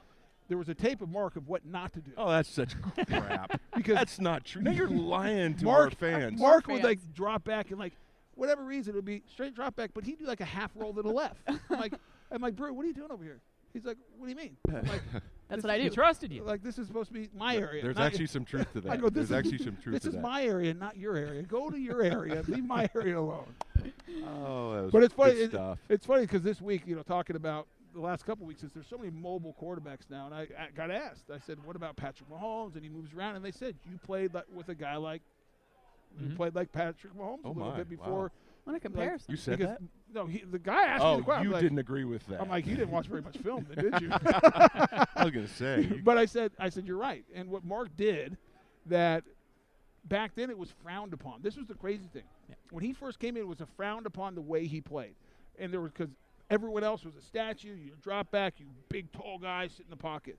There was a tape of Mark of what not to do. Oh, that's such crap. Because that's not true. Now you're lying to Mark, our fans. Uh, Mark our would, fans. like, drop back and, like, whatever reason, it would be straight drop back, but he'd do, like, a half roll to the left. I'm like, I'm like, Brew, what are you doing over here? He's like, what do you mean? I'm like, that's what I do. He trusted you. Like, this is supposed to be my area. There's actually some truth to that. I go, There's actually some truth to that. This is my area, not your area. Go to your area. Leave my area alone. Oh, that was but it's funny, good it, stuff. It's funny because this week, you know, talking about the last couple of weeks is there's so many mobile quarterbacks now, and I, I got asked. I said, what about Patrick Mahomes? And he moves around, and they said, you played like, with a guy like mm-hmm. – you played like Patrick Mahomes oh a little my, bit before. Wow. What a comparison. Like, you said that? No, he, the guy asked oh, me the question. Oh, you like, didn't agree with that. I'm like, you didn't watch very much film, then, did you? I was going to say. But I said, I said, you're right. And what Mark did that back then it was frowned upon. This was the crazy thing. Yeah. When he first came in, it was a frowned upon the way he played. And there was – because everyone else was a statue. You drop back, you big, tall guy sitting in the pocket.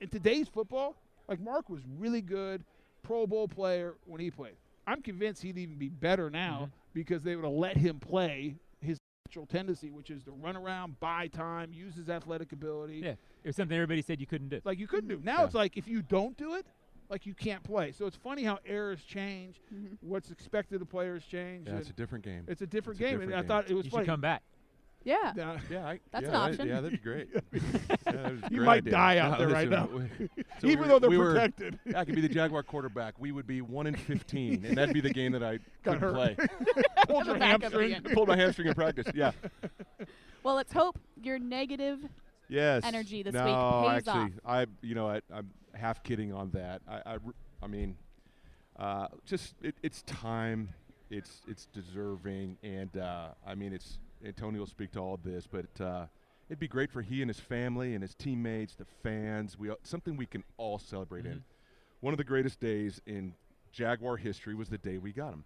In today's football, like Mark was really good Pro Bowl player when he played. I'm convinced he'd even be better now mm-hmm. because they would have let him play his natural tendency, which is to run around, buy time, use his athletic ability. Yeah, it was something everybody said you couldn't do. Like you couldn't do. Now yeah. it's like if you don't do it, like you can't play. So it's funny how errors change, mm-hmm. what's expected of players change. Yeah, it's a different game. It's a different it's game, a different and game. I thought it was you funny. You should come back. Yeah, uh, yeah, I, that's yeah, an option. I, yeah, that'd be great. yeah, you great might idea. die out no, there right now, we, so even we, though they're we protected. Were, I could be the Jaguar quarterback. We would be one in fifteen, and that'd be the game that I could play. Pulled your hamstring. Pulled my hamstring in practice. Yeah. Well, let's hope your negative yes. energy this no, week pays actually, off. No, actually, I, you know, I, I'm half kidding on that. I, I, I mean, uh, just it, it's time. It's it's deserving, and uh, I mean, it's. Antonio will speak to all of this, but uh, it'd be great for he and his family and his teammates, the fans. We something we can all celebrate mm-hmm. in. One of the greatest days in Jaguar history was the day we got him,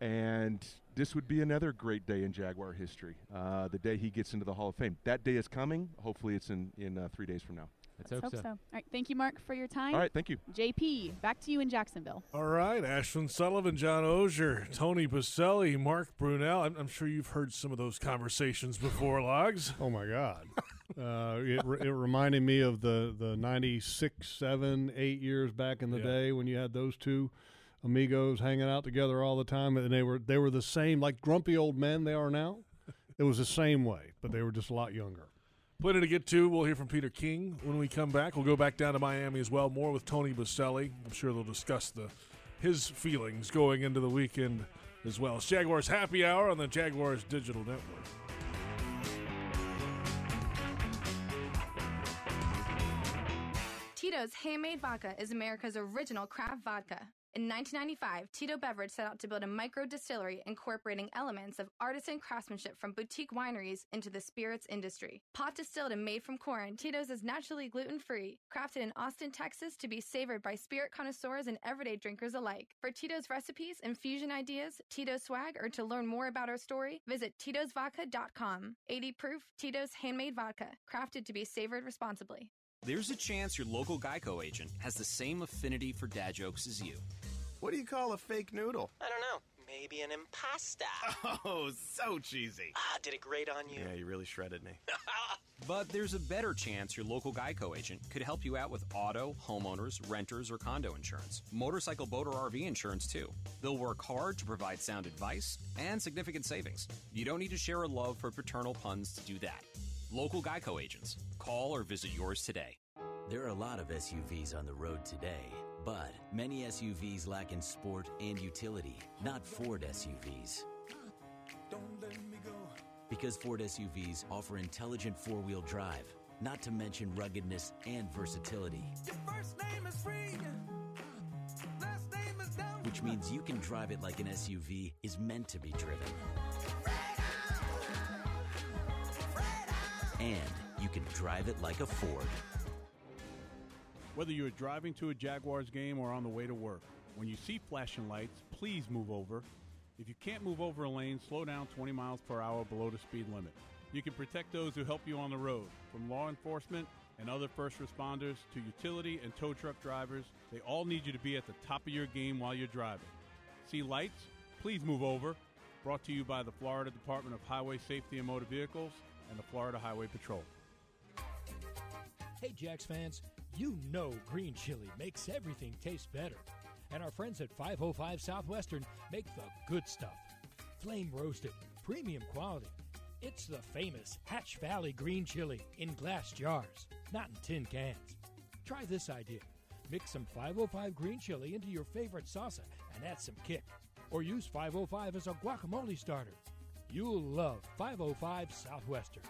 and this would be another great day in Jaguar history. Uh, the day he gets into the Hall of Fame. That day is coming. Hopefully, it's in in uh, three days from now. Let's, Let's hope, hope so. so. All right. Thank you, Mark, for your time. All right. Thank you. J P, back to you in Jacksonville. All right. Ashlyn Sullivan, John Oehser, Tony Boselli, Mark Brunell. I'm, I'm sure you've heard some of those conversations before, Logs. Oh, my God. Uh, it, re- it reminded me of the, the ninety-six, seven, eight years back in the yeah. day when you had those two amigos hanging out together all the time, and they were they were the same, like grumpy old men they are now. It was the same way, but they were just a lot younger. Plenty to get to. We'll hear from Peter King when we come back. We'll go back down to Miami as well. More with Tony Boselli. I'm sure they'll discuss the his feelings going into the weekend as well. It's Jaguars Happy Hour on the Jaguars Digital Network. Tito's Handmade Vodka is America's original craft vodka. In nineteen ninety-five, Tito Beveridge set out to build a micro-distillery incorporating elements of artisan craftsmanship from boutique wineries into the spirits industry. Pot distilled and made from corn, Tito's is naturally gluten-free, crafted in Austin, Texas to be savored by spirit connoisseurs and everyday drinkers alike. For Tito's recipes, infusion ideas, Tito's swag, or to learn more about our story, visit titos vodka dot com. eighty proof, Tito's Handmade Vodka, crafted to be savored responsibly. There's a chance your local Geico agent has the same affinity for dad jokes as you. What do you call a fake noodle? I don't know. Maybe an impasta. Oh, so cheesy. Ah, did it grate on you? Yeah, you really shredded me. But there's a better chance your local Geico agent could help you out with auto, homeowners, renters, or condo insurance, motorcycle, boat, or R V insurance, too. They'll work hard to provide sound advice and significant savings. You don't need to share a love for paternal puns to do that. Local Geico agents. Call or visit yours today. There are a lot of S U Vs on the road today, but many S U Vs lack in sport and utility, not Ford S U Vs. Don't let me go. Because Ford S U Vs offer intelligent four-wheel drive, not to mention ruggedness and versatility. Your first name is free. Last name is down. Which means you can drive it like an S U V is meant to be driven. And you can drive it like a Ford. Whether you're driving to a Jaguars game or on the way to work, when you see flashing lights, please move over. If you can't move over a lane, slow down twenty miles per hour below the speed limit. You can protect those who help you on the road, from law enforcement and other first responders to utility and tow truck drivers. They all need you to be at the top of your game while you're driving. See lights? Please move over. Brought to you by the Florida Department of Highway Safety and Motor Vehicles and the Florida Highway Patrol. Hey, Jax fans, you know green chili makes everything taste better. And our friends at five oh five Southwestern make the good stuff. Flame roasted, premium quality. It's the famous Hatch Valley green chili in glass jars, not in tin cans. Try this idea. Mix some five oh five green chili into your favorite salsa and add some kick. Or use five oh five as a guacamole starter. You'll love five oh five Southwestern.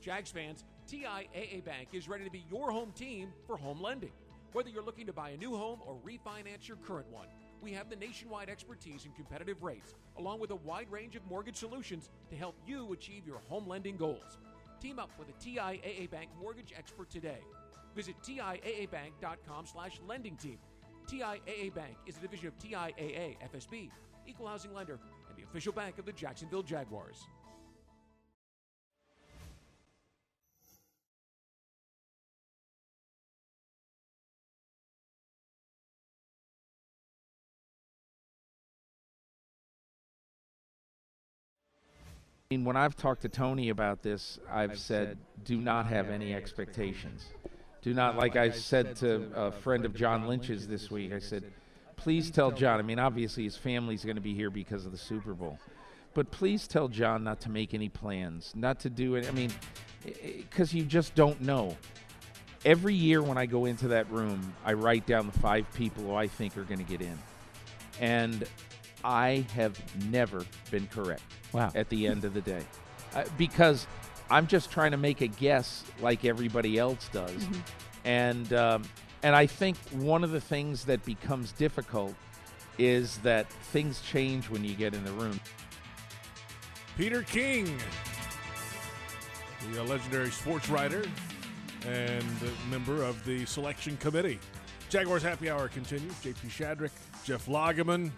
Jags fans, T I A A Bank is ready to be your home team for home lending. Whether you're looking to buy a new home or refinance your current one, we have the nationwide expertise and competitive rates, along with a wide range of mortgage solutions to help you achieve your home lending goals. Team up with a T I A A Bank mortgage expert today. Visit T I A A bank dot com slash lending team. T I A A Bank is a division of T I A A F S B, Equal Housing Lender, and the official bank of the Jacksonville Jaguars. When I've talked to Tony about this, I've, I've said, said, do not have any expectations. Do not, like, like I said, said to a, a friend of John Lynch's this week, I said, please tell John, I mean, obviously his family's going to be here because of the Super Bowl, but please tell John not to make any plans, not to do it. I mean, because you just don't know. Every year when I go into that room, I write down the five people who I think are going to get in. And I have never been correct wow. at the end of the day uh, because I'm just trying to make a guess like everybody else does. Mm-hmm. And um, and I think one of the things that becomes difficult is that things change when you get in the room. Peter King, the legendary sports writer and member of the selection committee. Jaguars Happy Hour continues. J P. Shadrick, Jeff Lageman.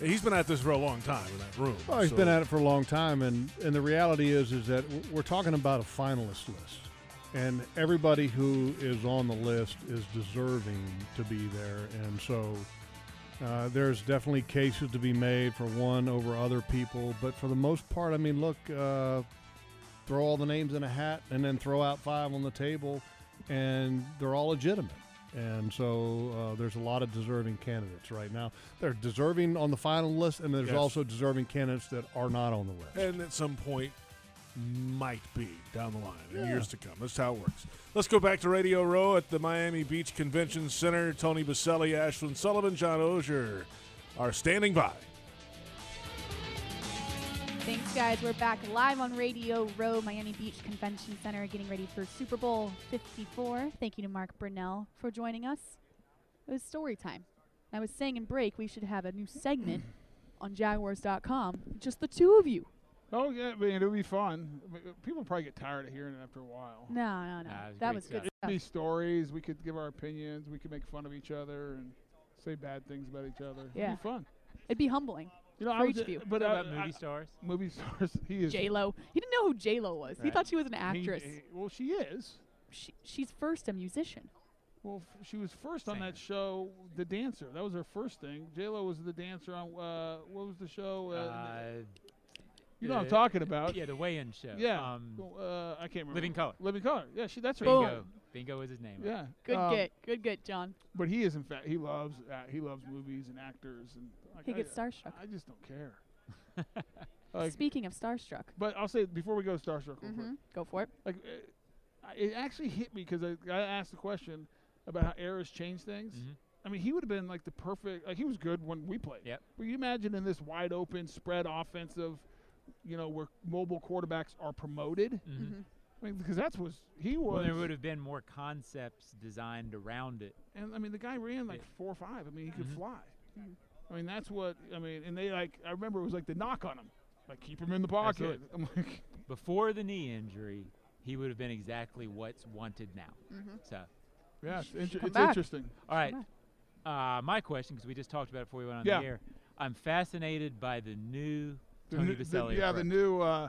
He's been at this for a long time in that room. Well, he's so. been at it for a long time, and, and the reality is is that we're talking about a finalist list. And everybody who is on the list is deserving to be there. And so uh, there's definitely cases to be made for one over other people. But for the most part, I mean, look, uh, throw all the names in a hat and then throw out five on the table, and they're all legitimate. And so uh, there's a lot of deserving candidates right now. They're deserving on the final list, and there's yes. also deserving candidates that are not on the list. And at some point, might be down the line in yeah. years to come. That's how it works. Let's go back to Radio Row at the Miami Beach Convention Center. Tony Boselli, Ashlyn Sullivan, John Oehser are standing by. Thanks, guys. We're back live on Radio Row, Miami Beach Convention Center, getting ready for Super Bowl fifty-four. Thank you to Mark Brunell for joining us. It was story time. I was saying in break we should have a new segment on Jaguars dot com, just the two of you. Oh, yeah, I mean, it'll be fun. People probably get tired of hearing it after a while. No, no, no. Nah, that was good stuff. It'd be stories. We could give our opinions. We could make fun of each other and say bad things about each other. Yeah. It'd be fun. It'd be humbling. You know, for I each of you. But, uh, about movie I, stars? Movie stars. He is J-Lo. He didn't know who J-Lo was. Right. He thought she was an actress. He, he, well, she is. She, she's first a musician. Well, f she was first Singer. on that show, The Dancer. That was her first thing. J-Lo was the dancer on, uh, what was the show? Uh, uh, you know what I'm talking about. Yeah, the weigh-in show. Yeah. Um, uh, I can't remember. Living Color. Living Color. Yeah, she, that's her. Bingo. Boom. Bingo is his name. Yeah. Right? Good um, get. Good get, John. But he is, in fact, he loves uh, he loves movies and actors. And like he I, gets starstruck. I just don't care. Like, speaking of starstruck. But I'll say, before we go to starstruck, mm-hmm. real quick, go for it. Like, uh, it actually hit me because I, I asked the question about how eras change things. Mm-hmm. I mean, he would have been like the perfect, like he was good when we played. Yep. But you imagine in this wide open, spread offensive, you know, where mobile quarterbacks are promoted. Mm-hmm. Mm-hmm. I mean, because that's what he was. Well, there would have been more concepts designed around it. And, I mean, the guy ran like yeah. four or five. I mean, he mm-hmm. could fly. Mm-hmm. I mean, that's what, I mean, and they like, I remember it was like the knock on him. Like, keep him in the pocket. I'm like, before the knee injury, he would have been exactly what's wanted now. Mm-hmm. So, yeah, it's, inter it's interesting. All right. Uh, my question, because we just talked about it before we went on yeah. the air. I'm fascinated by the new Tony Boselli. Yeah, approach. the new uh,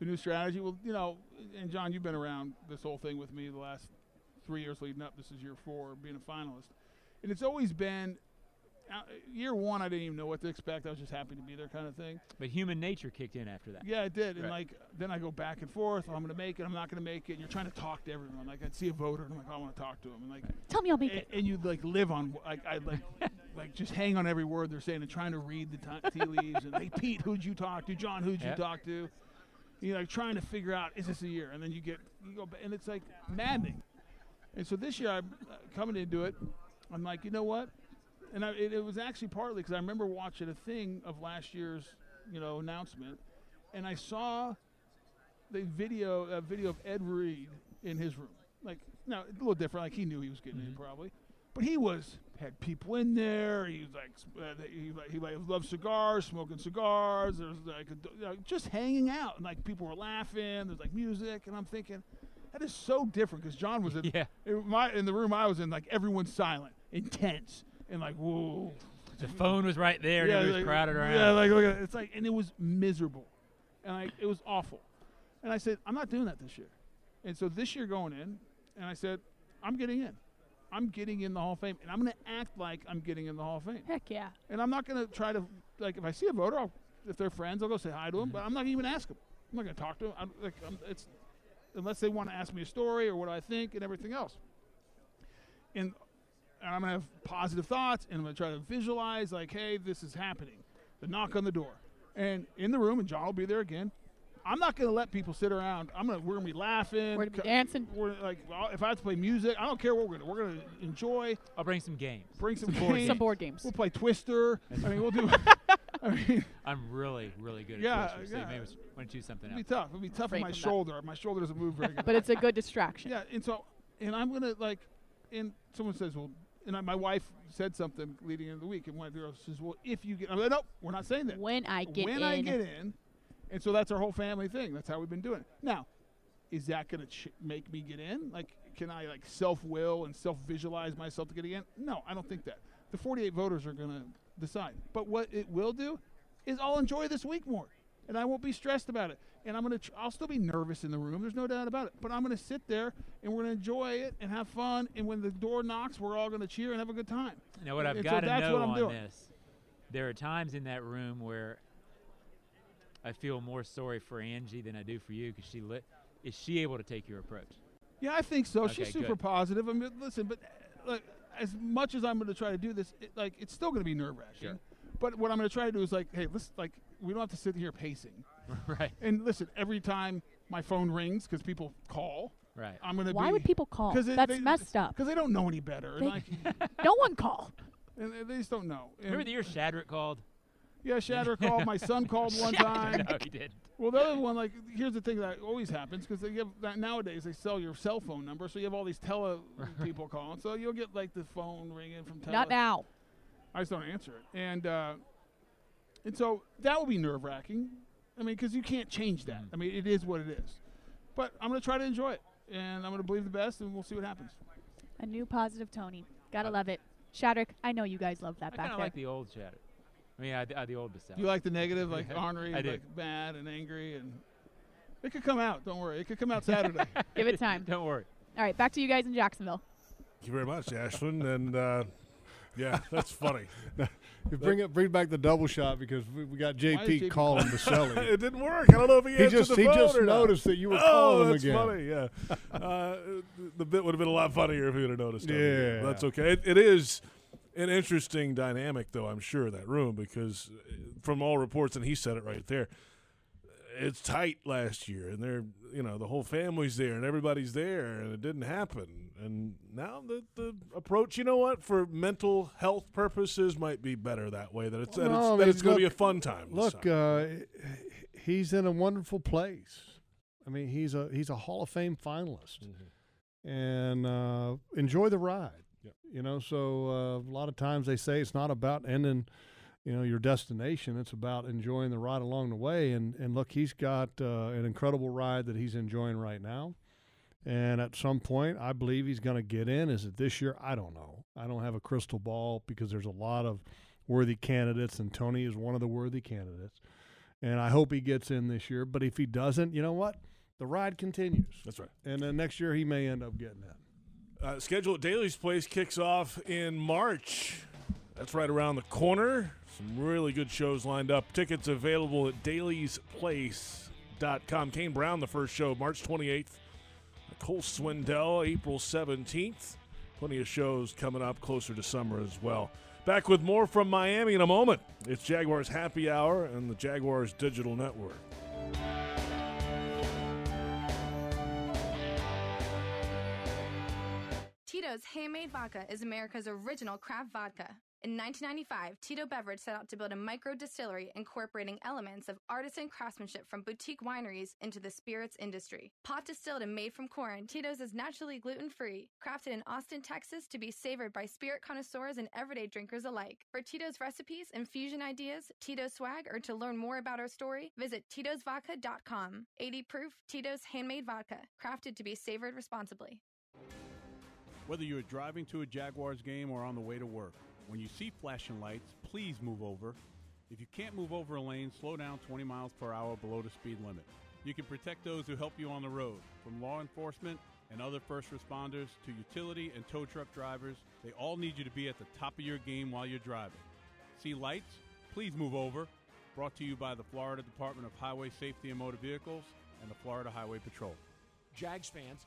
the new strategy. Well, you know, and John, you've been around this whole thing with me the last three years leading up. This is year four, being a finalist. And it's always been, uh, year one, I didn't even know what to expect. I was just happy to be there kind of thing. But human nature kicked in after that. Yeah, it did. Right. And, like, then I go back and forth. Oh, I'm going to make it. I'm not going to make it. And you're trying to talk to everyone. Like, I'd see a voter, and I'm like, oh, I want to talk to him. And, like, tell me I'll make and, it. And you'd, like, live on, like, I'd, like, like, just hang on every word they're saying and trying to read the tea leaves. And, hey, Pete, who'd you talk to? John, who'd yep. you talk to? You're like trying to figure out, is this a year? And then you get, you go, and it's like maddening. And so this year, I'm uh, coming into it, I'm like, you know what? And I, it, it was actually partly because I remember watching a thing of last year's, you know, announcement, and I saw the video, a video of Ed Reed in his room. Like, now a little different. Like he knew he was getting mm-hmm. in probably, but he was had people in there. He was like, uh, he like, he like loved cigars, smoking cigars. There's like a, you know, just hanging out, and like people were laughing. There's like music, and I'm thinking that is so different because John was in yeah. it, my in the room I was in. Like everyone's silent, intense. And like, whoa. The phone was right there yeah, and it was like, crowded around. Yeah, like, look at it. It's like, and it was miserable. And like, it was awful. And I said, I'm not doing that this year. And so this year going in, and I said, I'm getting in. I'm getting in the Hall of Fame. And I'm going to act like I'm getting in the Hall of Fame. Heck yeah. And I'm not going to try to, like, if I see a voter, I'll, if they're friends, I'll go say hi to them. Mm-hmm. But I'm not even ask them. I'm not going to talk to them. I'm, like, I'm, it's, unless they want to ask me a story or what I think and everything else. And And I'm going to have positive thoughts, and I'm going to try to visualize, like, hey, this is happening. The knock on the door. And in the room, and John will be there again, I'm not going to let people sit around. I'm gonna, we're going to be laughing. We're going to be dancing. We're like, well, if I have to play music, I don't care what we're going to do. We're going to enjoy. I'll bring some games. Bring some, some, board, games. some board games. We'll play Twister. I mean, we'll do – I mean, I'm really, really good at yeah, Twister, so yeah. you may want to do something else. It'd be tough. It'd be tough on my shoulder. Up. My shoulder doesn't move very good. But it's a good distraction. Yeah, and so – and I'm going to, like – and someone says, well – And I, my wife said something leading into the week, and one of the girls says, well, if you get – I'm like, nope, we're not saying that. When I get when in. When I get in. And so that's our whole family thing. That's how we've been doing it. Now, is that going to ch make me get in? Like, can I, like, self-will and self-visualize myself to get in? No, I don't think that. The forty-eight voters are going to decide. But what it will do is I'll enjoy this week more. and I won't be stressed about it. And I'm gonna tr- I'll still be nervous in the room. There's no doubt about it. But I'm gonna sit there and we're gonna enjoy it and have fun. And when the door knocks, we're all gonna cheer and have a good time. Now, what I've and got so to know on doing. this, there are times in that room where I feel more sorry for Angie than I do for you because she lit. Is she able to take your approach? Yeah, I think so. Okay, she's super good. Positive. I mean, listen, but uh, like, as much as I'm going to try to do this, it, like it's still going to be nerve-wracking. Sure. But what I'm going to try to do is like, hey, let's like we don't have to sit here pacing. Right. And listen, every time my phone rings because people call. Right. I'm going to. Why be, would people call? Because that's they, messed up. Because they don't know any better. They, like, no one called. And they just don't know. And remember the year Shadrick called? Yeah, Shadrick called. My son called one time. No, he did. Well, the other one, like, here's the thing that always happens because they have nowadays they sell your cell phone number, so you have all these tele people calling. So you'll get like the phone ringing from tele. Not now. I just don't answer it, and uh, and so that will be nerve wracking. I mean, because you can't change that. I mean, it is what it is. But I'm gonna try to enjoy it, and I'm gonna believe the best, and we'll see what happens. A new positive Tony. Gotta uh, love it. Shadrick, I know you guys love that I back there. I kind of like the old Shadrick. I mean, I, I, the old Baselli. You like the negative, like ornery, like bad and angry, and it could come out. Don't worry, it could come out Saturday. Give it time. Don't worry. All right, back to you guys in Jacksonville. Thank you very much, Ashlyn, and uh, yeah, that's funny. You bring up, bring back the double shot because we, we got J P calling Baselli. It didn't work. I don't know if he, he answered just, the he phone just or noticed not. That you were oh, calling again. Oh, that's funny. Yeah, uh, the, the bit would have been a lot funnier if he would have noticed. Yeah, yeah, that's okay. It, it is. An interesting dynamic, though, I'm sure, that room, because from all reports, and he said it right there, it's tight last year, and they're, you know, the whole family's there, and everybody's there, and it didn't happen. And now the, the approach, you know what, for mental health purposes might be better that way, that it's, well, that no, it's, I mean, that it's going to be a fun time. Look, uh, he's in a wonderful place. I mean, he's a, he's a Hall of Fame finalist, mm-hmm. and uh, enjoy the ride. Yep. You know, so uh, a lot of times they say it's not about ending, you know, your destination. It's about enjoying the ride along the way. And, and look, he's got uh, an incredible ride that he's enjoying right now. And at some point, I believe he's going to get in. Is it this year? I don't know. I don't have a crystal ball because there's a lot of worthy candidates, and Tony is one of the worthy candidates. And I hope he gets in this year. But if he doesn't, you know what? The ride continues. That's right. And then next year he may end up getting in. Uh, schedule at Daly's Place kicks off in March. That's right around the corner. Some really good shows lined up. Tickets available at dailies place dot com. Kane Brown, the first show, March twenty-eighth. Nicole Swindell, April seventeenth. Plenty of shows coming up closer to summer as well. Back with more from Miami in a moment. It's Jaguars Happy Hour and the Jaguars Digital Network. Tito's Handmade Vodka is America's original craft vodka. In nineteen ninety-five, Tito Beveridge set out to build a micro-distillery incorporating elements of artisan craftsmanship from boutique wineries into the spirits industry. Pot distilled and made from corn, Tito's is naturally gluten-free, crafted in Austin, Texas to be savored by spirit connoisseurs and everyday drinkers alike. For Tito's recipes, infusion ideas, Tito's swag, or to learn more about our story, visit titos vodka dot com. eighty proof, Tito's Handmade Vodka, crafted to be savored responsibly. Whether you are driving to a Jaguars game or on the way to work, when you see flashing lights, please move over. If you can't move over a lane, slow down twenty miles per hour below the speed limit. You can protect those who help you on the road, from law enforcement and other first responders to utility and tow truck drivers. They all need you to be at the top of your game while you're driving. See lights? Please move over. Brought to you by the Florida Department of Highway Safety and Motor Vehicles and the Florida Highway Patrol. Jags fans,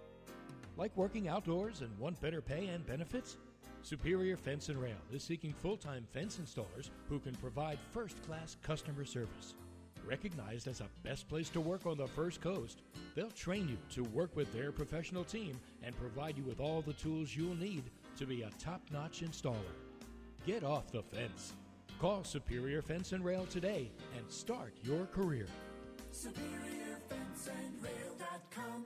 Like working outdoors and want better pay and benefits? Superior Fence and Rail is seeking full-time fence installers who can provide first-class customer service. Recognized as a best place to work on the First Coast, they'll train you to work with their professional team and provide you with all the tools you'll need to be a top-notch installer. Get off the fence. Call Superior Fence and Rail today and start your career. superior fence and rail dot com.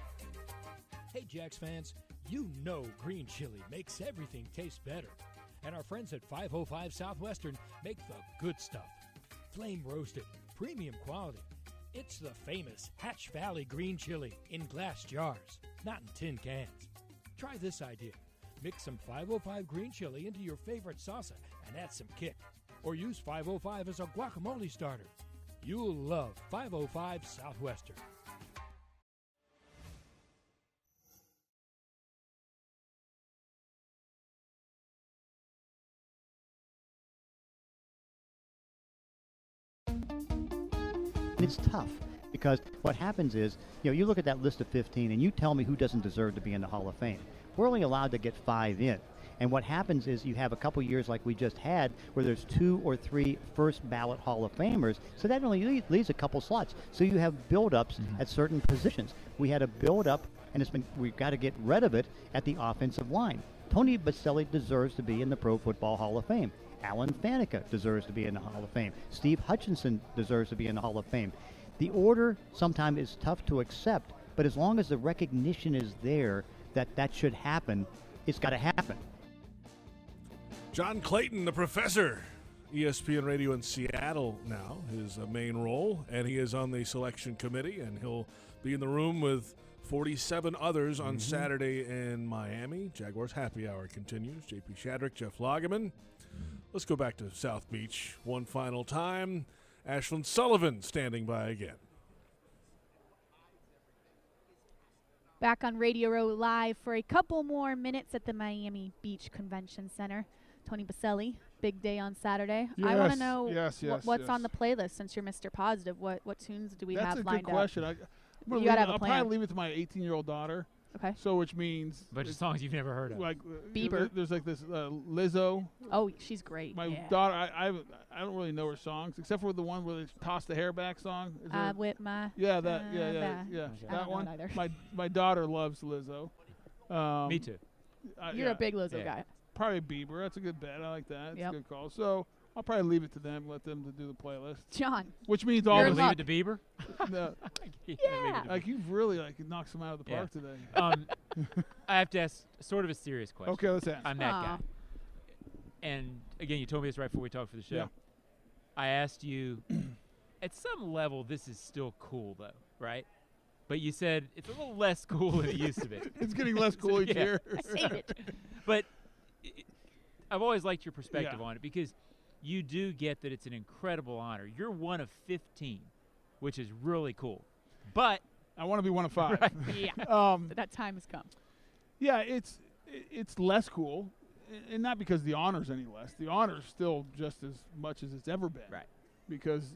Hey, Jax fans, you know green chili makes everything taste better. And our friends at five oh five Southwestern make the good stuff. Flame roasted, premium quality. It's the famous Hatch Valley green chili in glass jars, not in tin cans. Try this idea. Mix some five oh five green chili into your favorite salsa and add some kick. Or use five oh five as a guacamole starter. You'll love five oh five Southwestern. It's tough because what happens is, you know, you look at that list of fifteen and you tell me who doesn't deserve to be in the Hall of Fame. We're only allowed to get five in. And what happens is you have a couple years like we just had where there's two or three first ballot Hall of Famers. So that only leaves a couple slots. So you have buildups mm-hmm. at certain positions. We had a buildup and it's been, we've got to get rid of it at the offensive line. Tony Boselli deserves to be in the Pro Football Hall of Fame. Alan Faneca deserves to be in the Hall of Fame. Steve Hutchinson deserves to be in the Hall of Fame. The order sometimes is tough to accept, but as long as the recognition is there that that should happen, it's got to happen. John Clayton, the professor, E S P N Radio in Seattle now, his main role, and he is on the selection committee, and he'll be in the room with forty-seven others on mm-hmm. Saturday in Miami. Jaguars Happy Hour continues. J P. Shadrick, Jeff Lageman. Let's go back to South Beach one final time. Ashlyn Sullivan standing by again. Back on Radio Row Live for a couple more minutes at the Miami Beach Convention Center. Tony Boselli, big day on Saturday. Yes, I want to know yes, yes, wh- what's yes. on the playlist since you're Mister Positive. What what tunes do we That's have lined up? That's a good question. I, I'm you gotta have a I'll plan. probably leave it to my eighteen-year-old daughter. Okay. So which means a bunch of songs you've never heard of. Like Bieber. There's like this uh, Lizzo. Oh, she's great. My yeah. daughter, I, I I don't really know her songs except for the one where they toss the hair back song. Is I whip my. Yeah, that. Yeah, yeah, yeah. Okay. That one. My my daughter loves Lizzo. Um, Me too. I, You're yeah. a big Lizzo yeah. guy. Probably Bieber. That's a good bet. I like that. That's yep. a good call. So I'll probably leave it to them, let them to do the playlist. John. Which means all of leave it to Bieber? No. yeah. Like, you've really, like, knocked some out of the park yeah. today. Um, I have to ask sort of a serious question. Okay, let's ask. I'm that Aww. guy. And, again, you told me this right before we talked for the show. Yeah. I asked you, at some level, this is still cool, though, right? But you said it's a little less cool than it used to be. It's getting less cool each yeah. year. I saved it. But it, I've always liked your perspective yeah. on it because – you do get that it's an incredible honor. You're one of fifteen, which is really cool. But I want to be one of five. Right? Yeah, um, but that time has come. Yeah, it's it's less cool, and not because the honor's any less. The honor's still just as much as it's ever been. Right. Because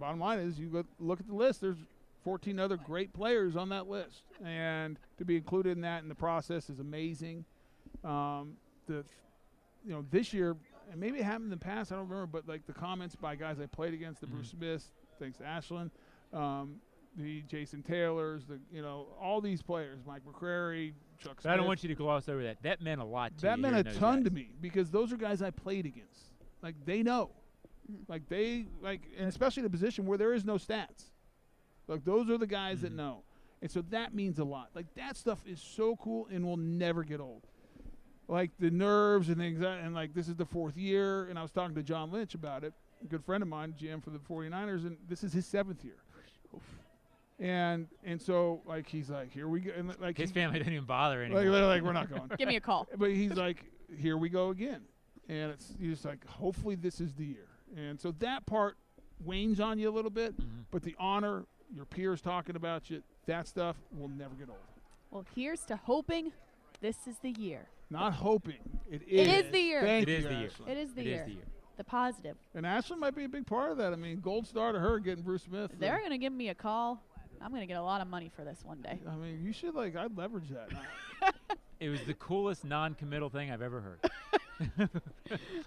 bottom line is, you look at the list. There's fourteen other great players on that list, and to be included in that in the process is amazing. Um, the you know this year. And maybe it happened in the past, I don't remember, but like the comments by guys I played against, the mm-hmm. Bruce Smith, thanks to Ashlyn, um, the Jason Taylors, the you know, all these players, Mike McCrary, Chuck Smith. I don't want you to gloss over that. That meant a lot to that you. That meant a ton guys. to me because those are guys I played against. Like they know. Mm-hmm. Like they like and especially in a position where there is no stats. Like those are the guys mm-hmm. that know. And so that means a lot. Like that stuff is so cool and will never get old. Like the nerves and things, and like this is the fourth year, and I was talking to John Lynch about it, a good friend of mine, G M for the forty-niners, and this is his seventh year. Oof. And and so like he's like, here we go. And like his he, family didn't even bother anymore. Like, like we're not going. Give me a call. But he's like, here we go again, and it's you're just like, hopefully this is the year. And so that part wanes on you a little bit, mm-hmm. but the honor, your peers talking about you, that stuff will never get old. Well, here's to hoping this is the year. Not hoping. It is. It is the year. Thank it is you, the year. It is the it year. Is the year. The the positive. And Ashlyn might be a big part of that. I mean, gold star to her getting Bruce Smith. They're going to give me a call. I'm going to get a lot of money for this one day. I mean, you should, like, I'd leverage that. It was the coolest non-committal thing I've ever heard.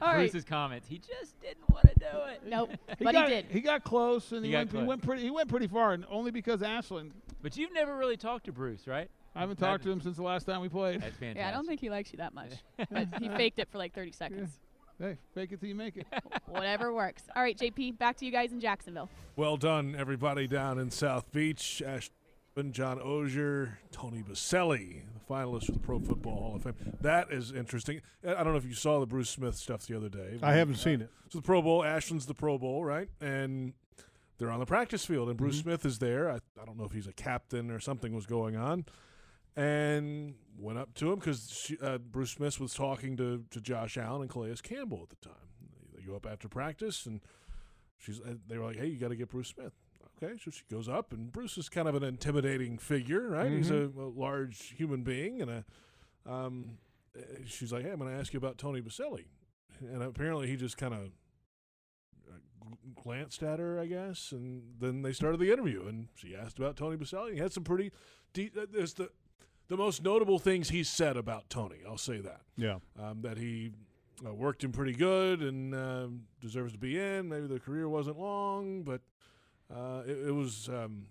All Bruce's right. comments. He just didn't want to do it. Nope, he but got, he did. He got close, and he, he, went, close. he went pretty. He went pretty far, and only because Ashlyn. But you've never really talked to Bruce, right? I haven't that talked to him since the last time we played. That's fantastic. Yeah, I don't think he likes you that much. But he faked it for like thirty seconds. Yeah. Hey, fake it till you make it. Whatever works. All right, J P, back to you guys in Jacksonville. Well done, everybody down in South Beach. Ashlyn, John Oehser, Tony Boselli, the finalists for the Pro Football Hall of Fame. That is interesting. I don't know if you saw the Bruce Smith stuff the other day. I haven't uh, seen it. So the Pro Bowl, Ashlyn's the Pro Bowl, right? And they're on the practice field, and Bruce mm-hmm. Smith is there. I, I don't know if he's a captain or something was going on. And went up to him because uh, Bruce Smith was talking to, to Josh Allen and Calais Campbell at the time. They go up after practice, and she's they were like, hey, you got to get Bruce Smith. Okay, so she goes up, and Bruce is kind of an intimidating figure, right? Mm-hmm. He's a, a large human being, and a, um, she's like, hey, I'm going to ask you about Tony Boselli. And apparently he just kind of glanced at her, I guess, and then they started the interview, and she asked about Tony Boselli. He had some pretty deep uh, – there's the, the most notable things he said about Tony, I'll say that. Yeah. Um, that he uh, worked him pretty good and uh, deserves to be in. Maybe the career wasn't long, but – Uh, it, it was um,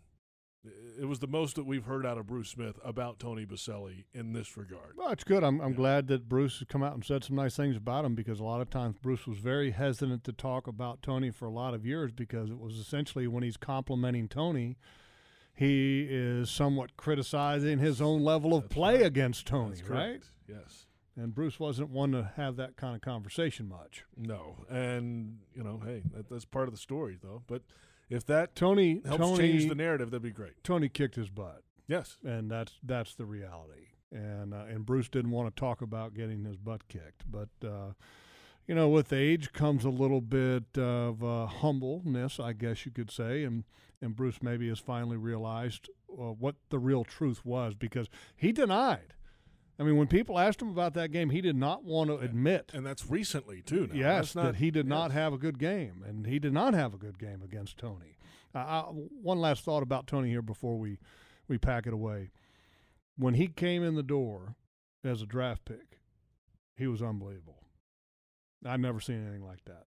it was the most that we've heard out of Bruce Smith about Tony Boselli in this regard. Well, it's good. I'm I'm yeah. glad that Bruce has come out and said some nice things about him, because a lot of times Bruce was very hesitant to talk about Tony for a lot of years, because it was essentially when he's complimenting Tony, he is somewhat criticizing his own level of That's play right. against Tony, right? Yes. And Bruce wasn't one to have that kind of conversation much. No. And, you know, hey, that, that's part of the story, though. But if that Tony helps Tony, change the narrative, that'd be great. Tony kicked his butt. Yes, and that's that's the reality. And uh, and Bruce didn't want to talk about getting his butt kicked. But uh, you know, with age comes a little bit of uh, humbleness, I guess you could say. And and Bruce maybe has finally realized uh, what the real truth was, because he denied. I mean, when people asked him about that game, he did not want to admit. And that's recently, too. Now. Yes, not, that he did yes. not have a good game, and he did not have a good game against Tony. Uh, I, one last thought about Tony here before we, we pack it away. When he came in the door as a draft pick, he was unbelievable. I've never seen anything like that.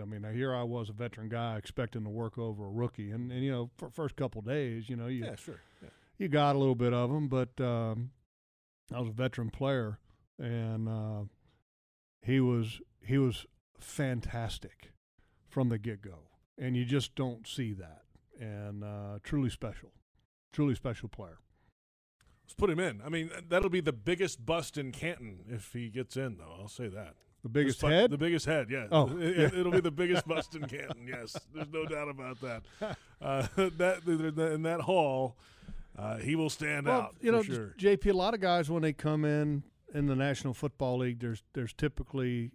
I mean, here I was, a veteran guy, expecting to work over a rookie. And, and you know, for first couple of days, you know, you, yeah, sure. yeah. you got a little bit of him, but um, – I was a veteran player, and uh, he was he was fantastic from the get-go, and you just don't see that. And uh, truly special, truly special player. Let's put him in. I mean, that'll be the biggest bust in Canton if he gets in, though. I'll say that. The biggest like head? The biggest head, yeah. Oh. It, it, it'll be the biggest bust in Canton, yes. There's no doubt about that. Uh, that in that hall – Uh, he will stand well, out. You know, for sure. J P, a lot of guys when they come in in the National Football League, there's there's typically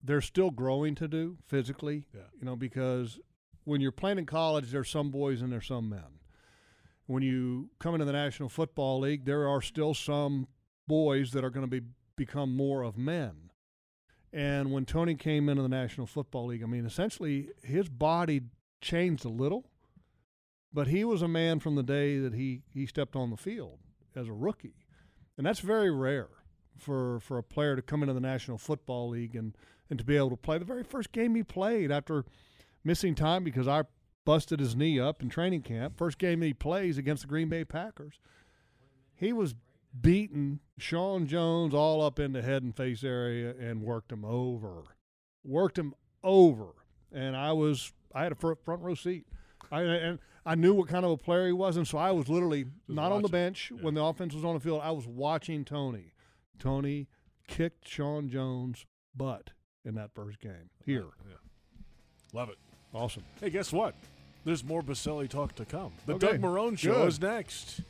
they're still growing to do physically. Yeah. You know, because when you're playing in college, there's some boys and there's some men. When you come into the National Football League, there are still some boys that are going to be become more of men. And when Tony came into the National Football League, I mean, essentially his body changed a little. But he was a man from the day that he, he stepped on the field as a rookie. And that's very rare for, for a player to come into the National Football League and, and to be able to play. The very first game he played after missing time because I busted his knee up in training camp, first game he plays against the Green Bay Packers, he was beating Sean Jones all up in the head and face area and worked him over. Worked him over. And I was I had a front row seat. I, and I knew what kind of a player he was, and so I was literally just not watching. On the bench yeah. when the offense was on the field. I was watching Tony. Tony kicked Sean Jones' butt in that first game here. Yeah. Love it. Awesome. Hey, guess what? There's more Boselli talk to come. The okay. Doug Marrone Show Good. Is next.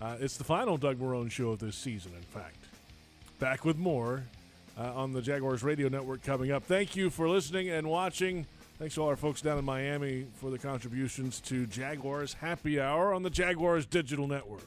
Uh, it's the final Doug Marrone Show of this season, in fact. Back with more uh, on the Jaguars Radio Network coming up. Thank you for listening and watching. Thanks to all our folks down in Miami for the contributions to Jaguars Happy Hour on the Jaguars Digital Network.